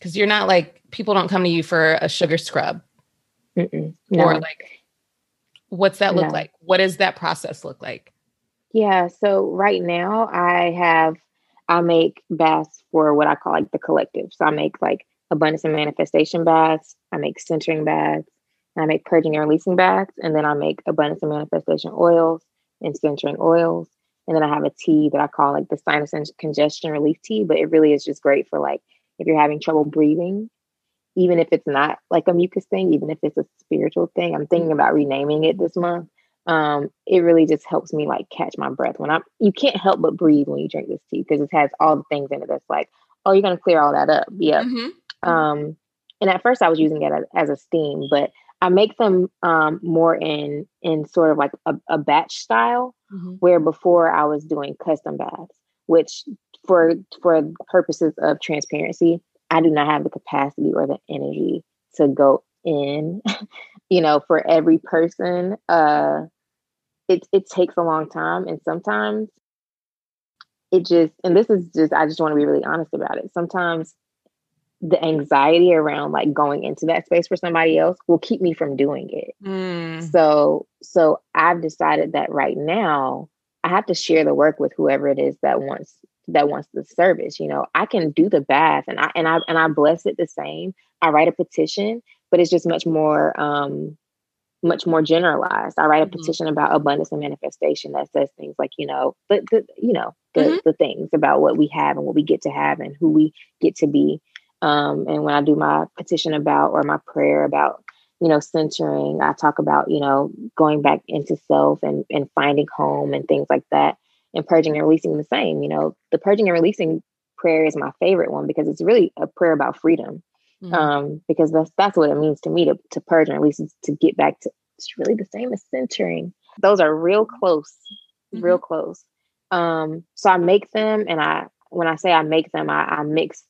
cause you're not like, people don't come to you for a sugar scrub Mm-mm, no. or like, what's that look no. like? What does that process look like? Yeah. So right now I have, I make baths for what I call like the collective. So I make like abundance and manifestation baths. I make centering baths. I make purging and releasing baths. And then I make abundance and manifestation oils and centering oils. And then I have a tea that I call like the sinus and congestion relief tea, but it really is just great for like, if you're having trouble breathing, even if it's not like a mucus thing, even if it's a spiritual thing, I'm thinking about renaming it this month. Um, it really just helps me like catch my breath when I'm, you can't help but breathe when you drink this tea, because it has all the things in it. That's like, oh, you're going to clear all that up. Yeah. Mm-hmm. Um, and at first I was using it as, as a steam, but I make them um, more in, in sort of like a, a batch style, mm-hmm. where before I was doing custom baths, which for, for purposes of transparency, I do not have the capacity or the energy to go in, you know, for every person. Uh, it, it takes a long time. And sometimes it just, and this is just, I just want to be really honest about it. Sometimes the anxiety around like going into that space for somebody else will keep me from doing it. Mm. So, so I've decided that right now I have to share the work with whoever it is that wants, that wants the service. You know, I can do the bath and I, and I, and I bless it the same. I write a petition, but it's just much more, um, much more generalized. I write a mm-hmm. petition about abundance and manifestation that says things like, you know, the, the you know, the, mm-hmm. the things about what we have and what we get to have and who we get to be. Um, and when I do my petition about, or my prayer about, you know, centering, I talk about, you know, going back into self and, and finding home and things like that, and purging and releasing the same. You know, the purging and releasing prayer is my favorite one because it's really a prayer about freedom. Mm-hmm. Um, because that's, that's what it means to me to, to purge and release, to get back to, it's really the same as centering. Those are real close, mm-hmm. real close. Um, so I make them, and I, when I say I make them, I, I mix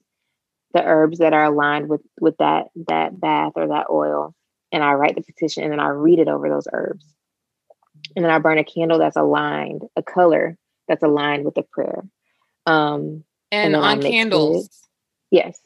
the herbs that are aligned with, with that, that bath or that oil. And I write the petition and then I read it over those herbs. And then I burn a candle that's aligned, a color that's aligned with the prayer. Um, and, and on candles. It. Yes.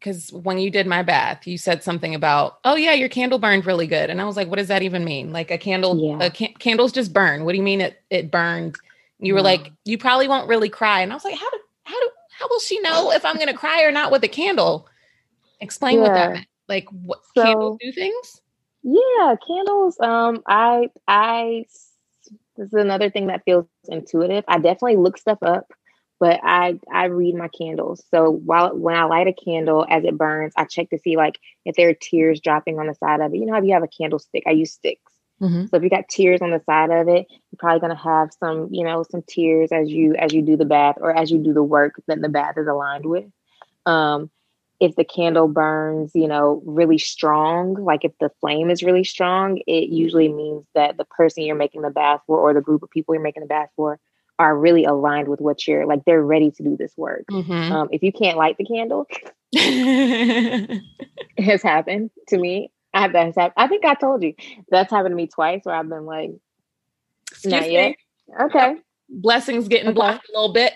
Cause when you did my bath, you said something about, oh yeah, your candle burned really good. And I was like, what does that even mean? Like a candle, yeah. a can- candles just burn. What do you mean it, it burned? You were yeah. like, you probably won't really cry. And I was like, how do, how do, How will she know if I'm going to cry or not with a candle? Explain yeah. what that meant. Like, what so, candles do things? Yeah, candles. Um, I, I. This is another thing that feels intuitive. I definitely look stuff up, but I, I read my candles. So while when I light a candle, as it burns, I check to see like if there are tears dropping on the side of it. You know, if you have a candlestick, I use sticks. Mm-hmm. So if you got tears on the side of it, you're probably going to have some, you know, some tears as you, as you do the bath or as you do the work that the bath is aligned with. Um, if the candle burns, you know, really strong, like if the flame is really strong, it usually means that the person you're making the bath for or the group of people you're making the bath for are really aligned with what you're like, they're ready to do this work. Mm-hmm. Um, if you can't light the candle, it has happened to me. I have that happen. I think I told you that's happened to me twice where I've been like, Excuse not yet. Me. Okay. Blessings getting okay. blocked a little bit.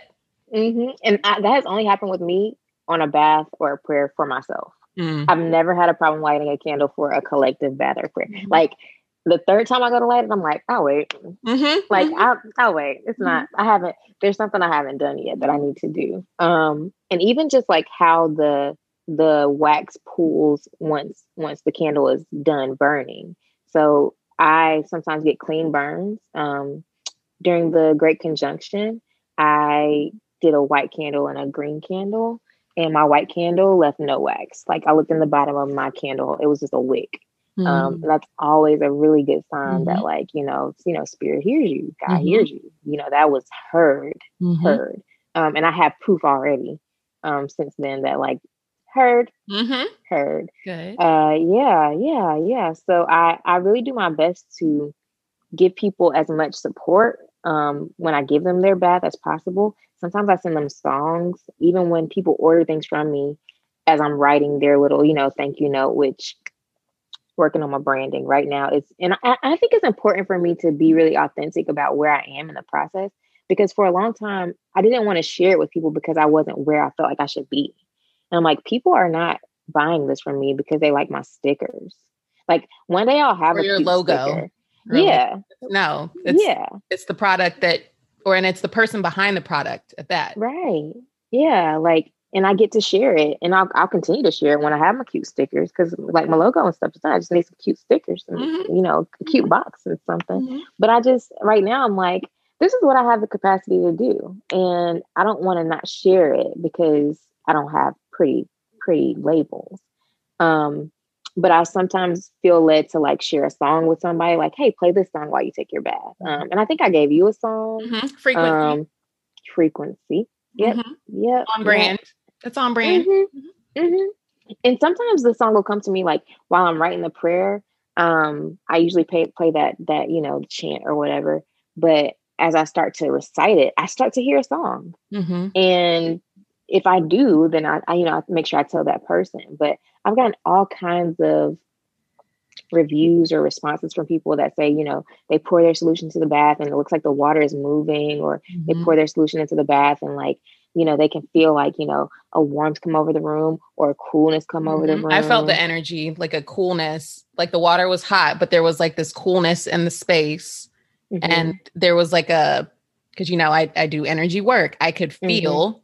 Mm-hmm. And I, that has only happened with me on a bath or a prayer for myself. Mm. I've never had a problem lighting a candle for a collective bath or prayer. Mm-hmm. Like the third time I go to light it, I'm like, I'll wait. Mm-hmm. Like, mm-hmm. I'll, I'll wait. It's mm-hmm. not, I haven't, there's something I haven't done yet that I need to do. Um, and even just like how the, the wax pools once, once the candle is done burning. So I sometimes get clean burns. Um, during the Great Conjunction, I did a white candle and a green candle, and my white candle left no wax. Like, I looked in the bottom of my candle, it was just a wick. Mm-hmm. Um, that's always a really good sign mm-hmm. that, like, you know, you know, spirit hears you, God mm-hmm. hears you, you know, that was heard, mm-hmm. heard. Um, and I have proof already, um, since then that, like, heard, mm-hmm. heard. Good. Uh, yeah, yeah, yeah. So I, I really do my best to give people as much support, um, when I give them their bath as possible. Sometimes I send them songs, even when people order things from me, as I'm writing their little, you know, thank you note, which, working on my branding right now. It's, and I, I think it's important for me to be really authentic about where I am in the process, because for a long time, I didn't want to share it with people because I wasn't where I felt like I should be. And I'm like, people are not buying this from me because they like my stickers. Like, one day I'll have or a your logo. Sticker. Really? Yeah. No, it's, yeah. it's the product that, or, and it's the person behind the product at that. Right. Yeah. Like, and I get to share it, and I'll, I'll continue to share it when I have my cute stickers, because, like, my logo and stuff, I just need some cute stickers and, mm-hmm. you know, a cute box and something. Mm-hmm. But I just, right now, I'm like, this is what I have the capacity to do. And I don't want to not share it because I don't have pretty, pretty labels. Um, but I sometimes feel led to, like, share a song with somebody, like, hey, play this song while you take your bath. Um, and I think I gave you a song. Mm-hmm. Frequency. Um, frequency. Yep. Mm-hmm. Yep. On brand. Yep. That's on brand. Mm-hmm. Mm-hmm. And sometimes the song will come to me, like, while I'm writing the prayer. Um, I usually pay, play that, that, you know, chant or whatever. But as I start to recite it, I start to hear a song. Mm-hmm. And if I do, then I, I, you know, I make sure I tell that person. But I've gotten all kinds of reviews or responses from people that say, you know, they pour their solution into the bath and it looks like the water is moving, or mm-hmm. they pour their solution into the bath and, like, you know, they can feel, like, you know, a warmth come over the room or a coolness come over the room. I felt the energy, like a coolness, like the water was hot, but there was, like, this coolness in the space. Mm-hmm. And there was, like, a, because, you know, I, I do energy work. I could feel mm-hmm.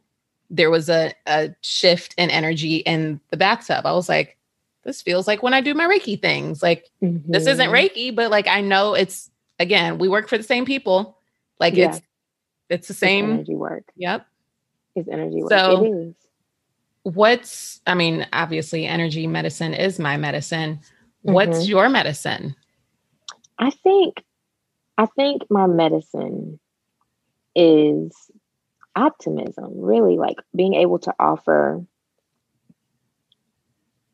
there was a, a shift in energy in the bathtub. I was like, this feels like when I do my Reiki things, like mm-hmm. this isn't Reiki, but, like, I know it's, again, we work for the same people. Like yeah. it's, it's the same it's energy work. Yep. Is energy work. So it is. What's, I mean, obviously energy medicine is my medicine. What's mm-hmm. your medicine? I think, I think my medicine is optimism, really, like being able to offer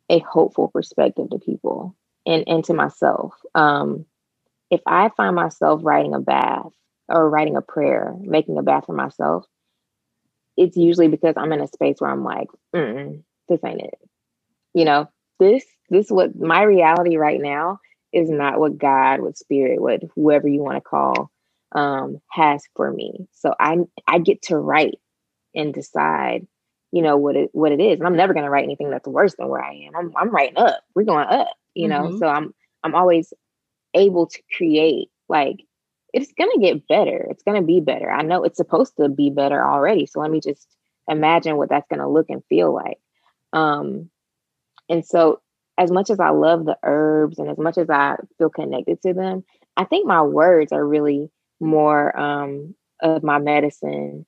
a hopeful perspective to people and, and to myself. Um, if I find myself writing a bath or writing a prayer, making a bath for myself, it's usually because I'm in a space where I'm like, mm-mm, this ain't it. You know, this, this, what my reality right now is not what God, what spirit, what whoever you want to call, um, has for me. So I, I get to write and decide, you know, what it, what it is. And I'm never going to write anything that's worse than where I am. I'm, I'm writing up, we're going up, you know? Mm-hmm. So I'm, I'm always able to create, like, it's going to get better. It's going to be better. I know it's supposed to be better already. So let me just imagine what that's going to look and feel like. Um, and so as much as I love the herbs and as much as I feel connected to them, I think my words are really more um, of my medicine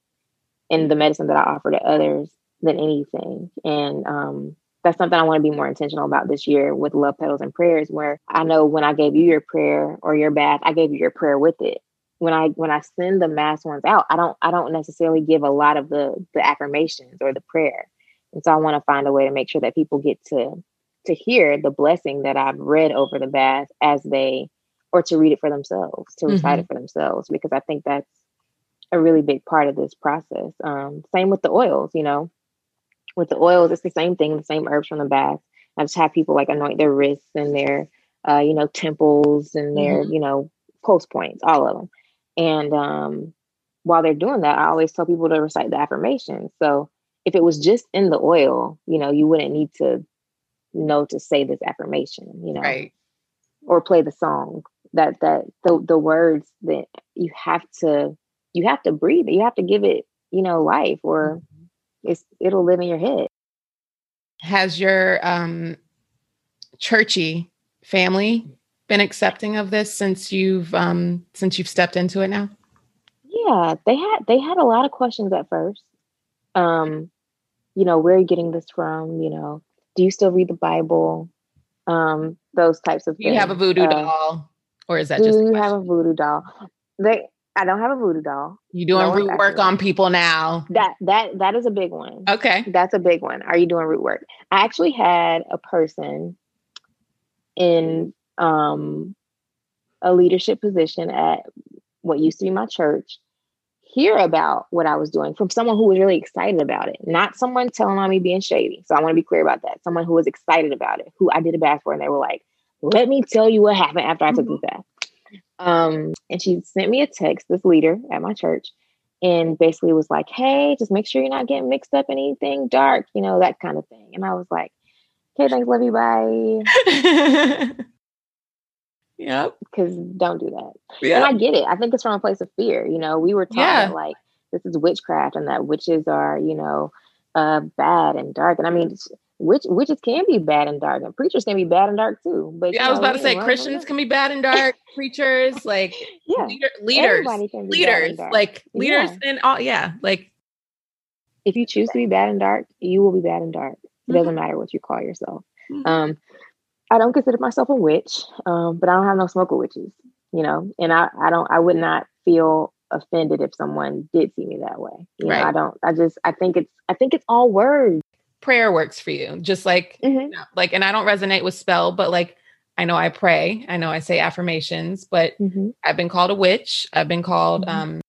and the medicine that I offer to others than anything. And um, that's something I want to be more intentional about this year with Love Petals and Prayers, where I know when I gave you your prayer or your bath, I gave you your prayer with it. When I, when I send the mass ones out, I don't, I don't necessarily give a lot of the, the affirmations or the prayer. And so I want to find a way to make sure that people get to, to hear the blessing that I've read over the bath as they, or to read it for themselves, to recite mm-hmm. it for themselves, because I think that's a really big part of this process. Um, same with the oils, you know, with the oils, it's the same thing, the same herbs from the bath. I just have people, like, anoint their wrists and their, uh, you know, temples and their, mm-hmm. you know, pulse points, all of them. And um, while they're doing that, I always tell people to recite the affirmations. So if it was just in the oil, you know, you wouldn't need to know to say this affirmation, you know, right. or play the song that that the the words that you have to you have to breathe it. You have to give it, you know, life, or it's it'll live in your head. Has your um, churchy family been accepting of this since you've um, since you've stepped into it now? Yeah, they had they had a lot of questions at first. Um, you know, where are you getting this from? You know, do you still read the Bible? Um, those types of things. Do you have a voodoo uh, doll, or is that do just? Do you have a voodoo doll? They. I don't have a voodoo doll. You doing no root work on people now? That that that is a big one. Okay, that's a big one. Are you doing root work? I actually had a person in um, a leadership position at what used to be my church hear about what I was doing from someone who was really excited about it, not someone telling on me being shady. So I want to be clear about that. Someone who was excited about it, who I did a bath for, and they were like, "Let me tell you what happened after I took mm-hmm. the bath." Um, and she sent me a text, this leader at my church, and basically was like, "Hey, just make sure you're not getting mixed up in anything dark, you know, that kind of thing." And I was like, "Okay, thanks, love you, bye." Yep. Because don't do that. Yep. And I get it. I think it's from a place of fear. You know, we were taught yeah. that, like, this is witchcraft and that witches are, you know, uh, bad and dark. And I mean, Witch, witches can be bad and dark, and preachers can be bad and dark too. But yeah, you know, I was about to say Christians can be bad and dark, preachers, like yeah, leader, leaders, leaders, like leaders, yeah. and all. Yeah, like if you choose to be bad and dark, you will be bad and dark. It mm-hmm. doesn't matter what you call yourself. Mm-hmm. Um, I don't consider myself a witch, um, but I don't have no smoke with witches, you know. And I, I don't, I would not feel offended if someone did see me that way. You right. know, I don't. I just, I think it's, I think it's all words. Prayer works for you. Just like, mm-hmm. you know, like, and I don't resonate with spell, but like, I know I pray, I know I say affirmations, but mm-hmm. I've been called a witch. I've been called, mm-hmm. um,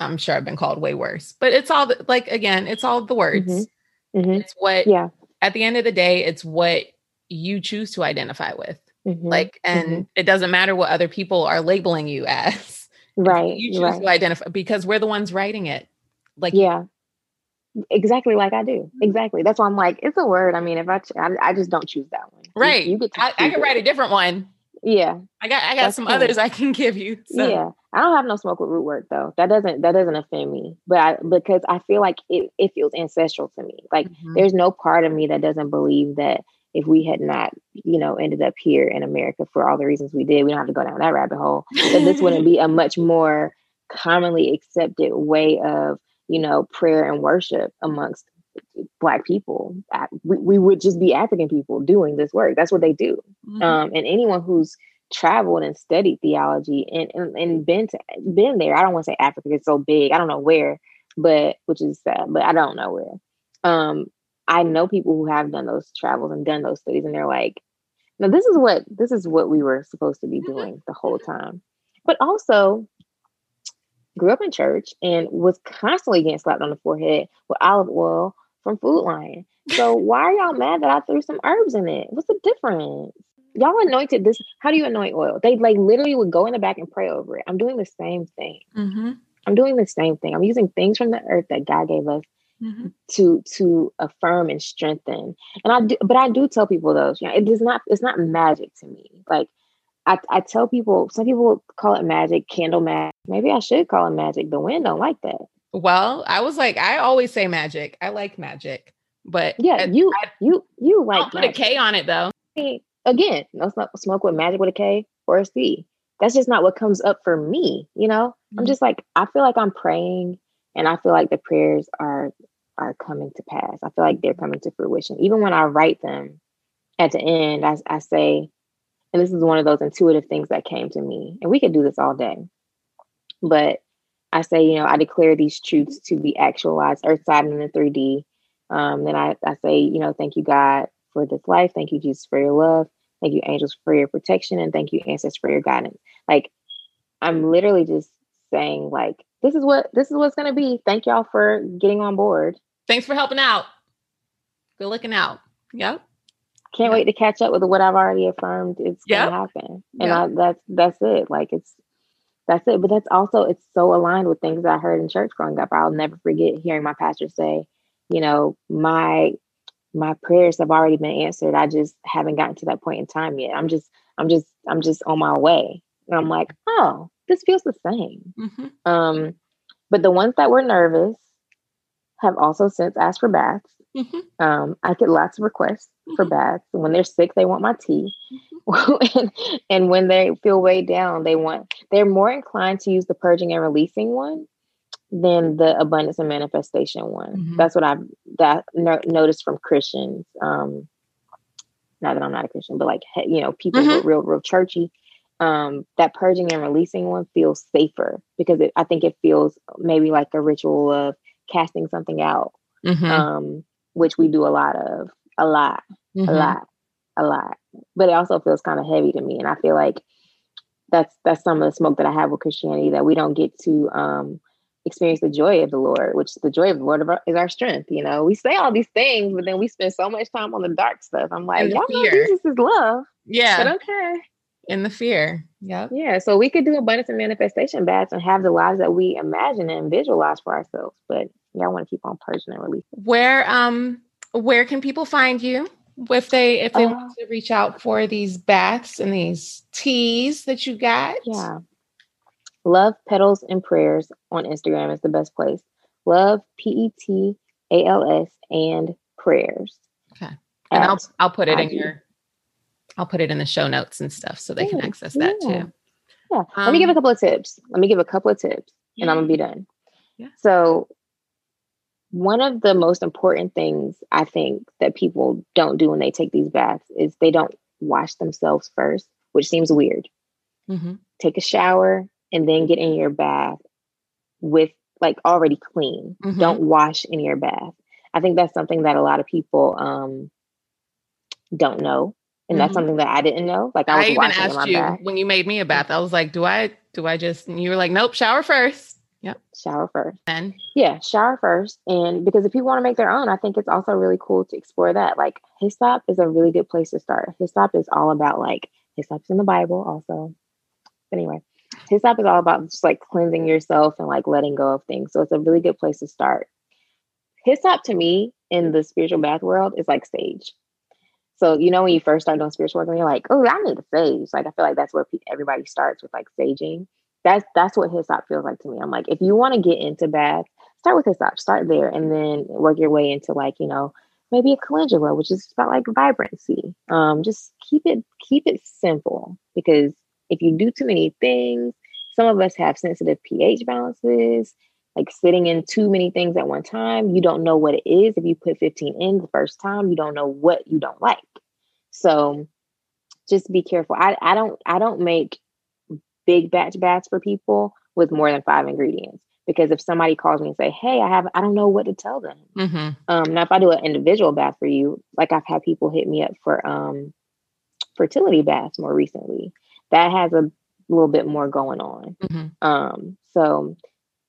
I'm sure I've been called way worse, but it's all the, like, again, it's all the words. Mm-hmm. Mm-hmm. It's what, yeah. at the end of the day, it's what you choose to identify with. Mm-hmm. Like, and mm-hmm. it doesn't matter what other people are labeling you as. Right. You choose right. to identify, because we're the ones writing it. Like, yeah. Exactly, like I do. Exactly. That's why I'm like, it's a word. I mean, if I, ch- I, I just don't choose that one. Right. You, you get. I, I can it. write a different one. Yeah. I got. I got That's some cool. others I can give you. So. Yeah. I don't have no smoke with root work though. That doesn't. That doesn't offend me. But I, because I feel like it, it feels ancestral to me. Like mm-hmm. there's no part of me that doesn't believe that if we had not, you know, ended up here in America for all the reasons we did, we don't have to go down that rabbit hole. That this wouldn't be a much more commonly accepted way of, you know, prayer and worship amongst Black people. I, we, we would just be African people doing this work. That's what they do. Mm-hmm. Um, and anyone who's traveled and studied theology and, and, and been to, been there, I don't want to say Africa, it's so big. I don't know where, but which is sad, but I don't know where. Um, I know people who have done those travels and done those studies, and they're like, no, this is what, this is what we were supposed to be doing the whole time. But also, grew up in church and was constantly getting slapped on the forehead with olive oil from Food Lion. So why are y'all mad that I threw some herbs in it? What's the difference? Y'all anointed this. How do you anoint oil? They like literally would go in the back and pray over it. I'm doing the same thing. Mm-hmm. I'm doing the same thing. I'm using things from the earth that God gave us mm-hmm. to to affirm and strengthen. And I do, but I do tell people those. You know, it is not. It's not magic to me. Like. I, I tell people, some people call it magic, candle magic. Maybe I should call it magic. The wind don't like that. Well, I was like, I always say magic. I like magic, but yeah, you, I, you, you like I'll put magic. A K on it though. I mean, again, no smoke with magic with a K or a C. That's just not what comes up for me. You know, mm-hmm. I'm just like, I feel like I'm praying, and I feel like the prayers are are coming to pass. I feel like they're coming to fruition. Even when I write them, at the end, I, I say. And this is one of those intuitive things that came to me. And we could do this all day. But I say, you know, I declare these truths to be actualized, earthside and in three D. Um, then I, I say, you know, thank you, God, for this life. Thank you, Jesus, for your love. Thank you, angels, for your protection. And thank you, ancestors, for your guidance. Like, I'm literally just saying, like, this is what this is what's going to be. Thank y'all for getting on board. Thanks for helping out. Good looking out. Yep. Can't wait to catch up with what I've already affirmed. It's yep. going to happen. And yep. I, that's, that's it. Like it's, that's it. But that's also, it's so aligned with things that I heard in church growing up. I'll never forget hearing my pastor say, you know, my, my prayers have already been answered. I just haven't gotten to that point in time yet. I'm just, I'm just, I'm just on my way. And I'm like, oh, this feels the same. Mm-hmm. Um, but the ones that were nervous have also since asked for baths. Mm-hmm. Um, I get lots of requests mm-hmm. for baths. When they're sick, they want my tea. Mm-hmm. and, and when they feel weighed down, they want, they're more inclined to use the purging and releasing one than the abundance and manifestation one. Mm-hmm. That's what I've that no, noticed from Christians. Um, not that I'm not a Christian, but like, you know, people mm-hmm. who are real, real churchy. Um, that purging and releasing one feels safer because it, I think it feels maybe like a ritual of casting something out, mm-hmm. um, which we do a lot of, a lot, mm-hmm. a lot, a lot. But it also feels kind of heavy to me. And I feel like that's, that's some of the smoke that I have with Christianity, that we don't get to um, experience the joy of the Lord, which the joy of the Lord is our strength. You know, we say all these things, but then we spend so much time on the dark stuff. I'm like, y'all know Jesus is love. Yeah. But okay. In the fear. Yeah. Yeah. So we could do abundance and manifestation baths and have the lives that we imagine and visualize for ourselves. But y'all want to keep on purging and releasing. Where um where can people find you if they if they uh, want to reach out for these baths and these teas that you got? Yeah. Love Petals and Prayers on Instagram is the best place. Love P E T A L S and Prayers. Okay. And I'll I'll put it in your I'll put it in the show notes and stuff so they can access that yeah. too. Yeah. Um, Let me give a couple of tips. Let me give a couple of tips yeah. and I'm going to be done. Yeah. So one of the most important things I think that people don't do when they take these baths is they don't wash themselves first, which seems weird. Mm-hmm. Take a shower and then get in your bath with like already clean. Mm-hmm. Don't wash in your bath. I think that's something that a lot of people um, don't know. And that's mm-hmm. something that I didn't know. Like I was I even asked in my you bath. When you made me a bath. I was like, "Do I? Do I just?" And you were like, "Nope, shower first." Yep, shower first. Then yeah, shower first. And because if people want to make their own, I think it's also really cool to explore that. Like hyssop is a really good place to start. Hyssop is all about like hyssop's in the Bible, also. But anyway, hyssop is all about just like cleansing yourself and like letting go of things. So it's a really good place to start. Hyssop to me in the spiritual bath world is like sage. So, you know, when you first start doing spiritual work and you're like, oh, I need a sage. Like, I feel like that's where pe- everybody starts with like saging. That's that's what hyssop feels like to me. I'm like, if you want to get into baths, start with hyssop, start there, and then work your way into like, you know, maybe a calendula, which is about like vibrancy. Um, just keep it, keep it simple, because if you do too many things, some of us have sensitive pH balances, like sitting in too many things at one time. You don't know what it is. If you put fifteen in the first time, you don't know what you don't like. So just be careful. I, I don't, I don't make big batch baths for people with more than five ingredients, because if somebody calls me and say, hey, I have, I don't know what to tell them. Mm-hmm. Um, now if I do an individual bath for you, like I've had people hit me up for, um, fertility baths more recently, that has a little bit more going on. Mm-hmm. Um, so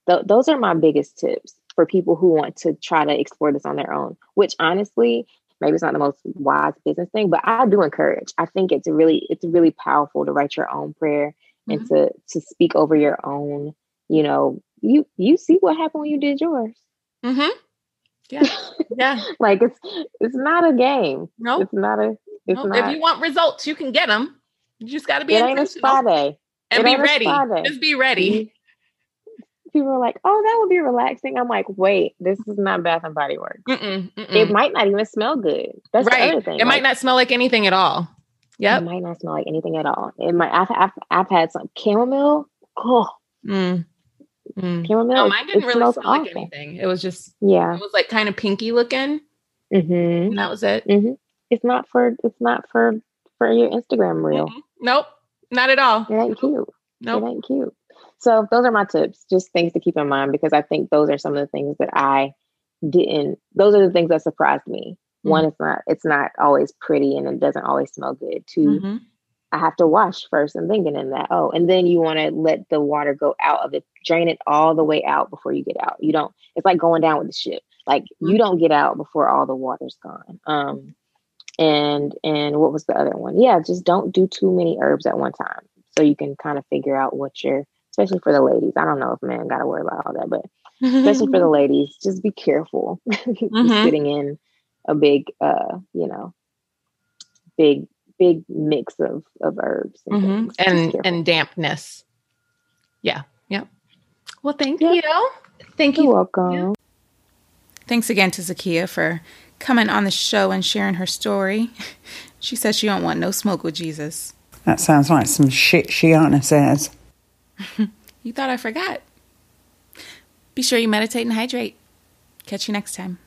Th- those are my biggest tips for people who want to try to explore this on their own, which honestly, maybe it's not the most wise business thing, but I do encourage. I think it's really, it's really powerful to write your own prayer and mm-hmm. to, to speak over your own, you know, you, you see what happened when you did yours. Mm-hmm. Yeah. Yeah. Like it's, it's not a game. No, nope. it's not a, it's nope. not. If you want results, you can get them. You just got to be it intentional ain't a spa day. and it be ready. Just be ready. Mm-hmm. People are like, oh, that would be relaxing. I'm like, wait, this is not Bath and Body Works. Mm-mm, mm-mm. It might not even smell good. That's right. The other thing. It like, might not smell like anything at all. Yep. It might not smell like anything at all. It might. I've, I've, I've had some chamomile. Oh. Mm. Mm. Chamomile. No, mine didn't it really smell awful. Like anything. It was just, yeah. It was like kind of pinky looking. Mm-hmm. And that was it. Mm-hmm. It's not for, it's not for, for your Instagram reel. Mm-hmm. Nope. Not at all. It ain't cute. Nope. It ain't cute. So those are my tips, just things to keep in mind, because I think those are some of the things that I didn't, those are the things that surprised me. Mm-hmm. One, it's not, it's not always pretty and it doesn't always smell good. Two, mm-hmm. I have to wash first and then get in that. Oh, and then you want to let the water go out of it, drain it all the way out before you get out. You don't, it's like going down with the ship. Like mm-hmm. you don't get out before all the water's gone. Um, and, and what was the other one? Yeah. Just don't do too many herbs at one time. So you can kind of figure out what you're, especially for the ladies. I don't know if men got to worry about all that, but especially for the ladies, just be careful mm-hmm. sitting in a big, uh, you know, big big mix of, of herbs and mm-hmm. things. And, and dampness. Yeah. Yeah. Well, thank yeah. you. Thank You're you. You're welcome. You. Thanks again to Zakiya for coming on the show and sharing her story. She says she don't want no smoke with Jesus. That sounds like some shit Shiana says. You thought I forgot. Be sure you meditate and hydrate. Catch you next time.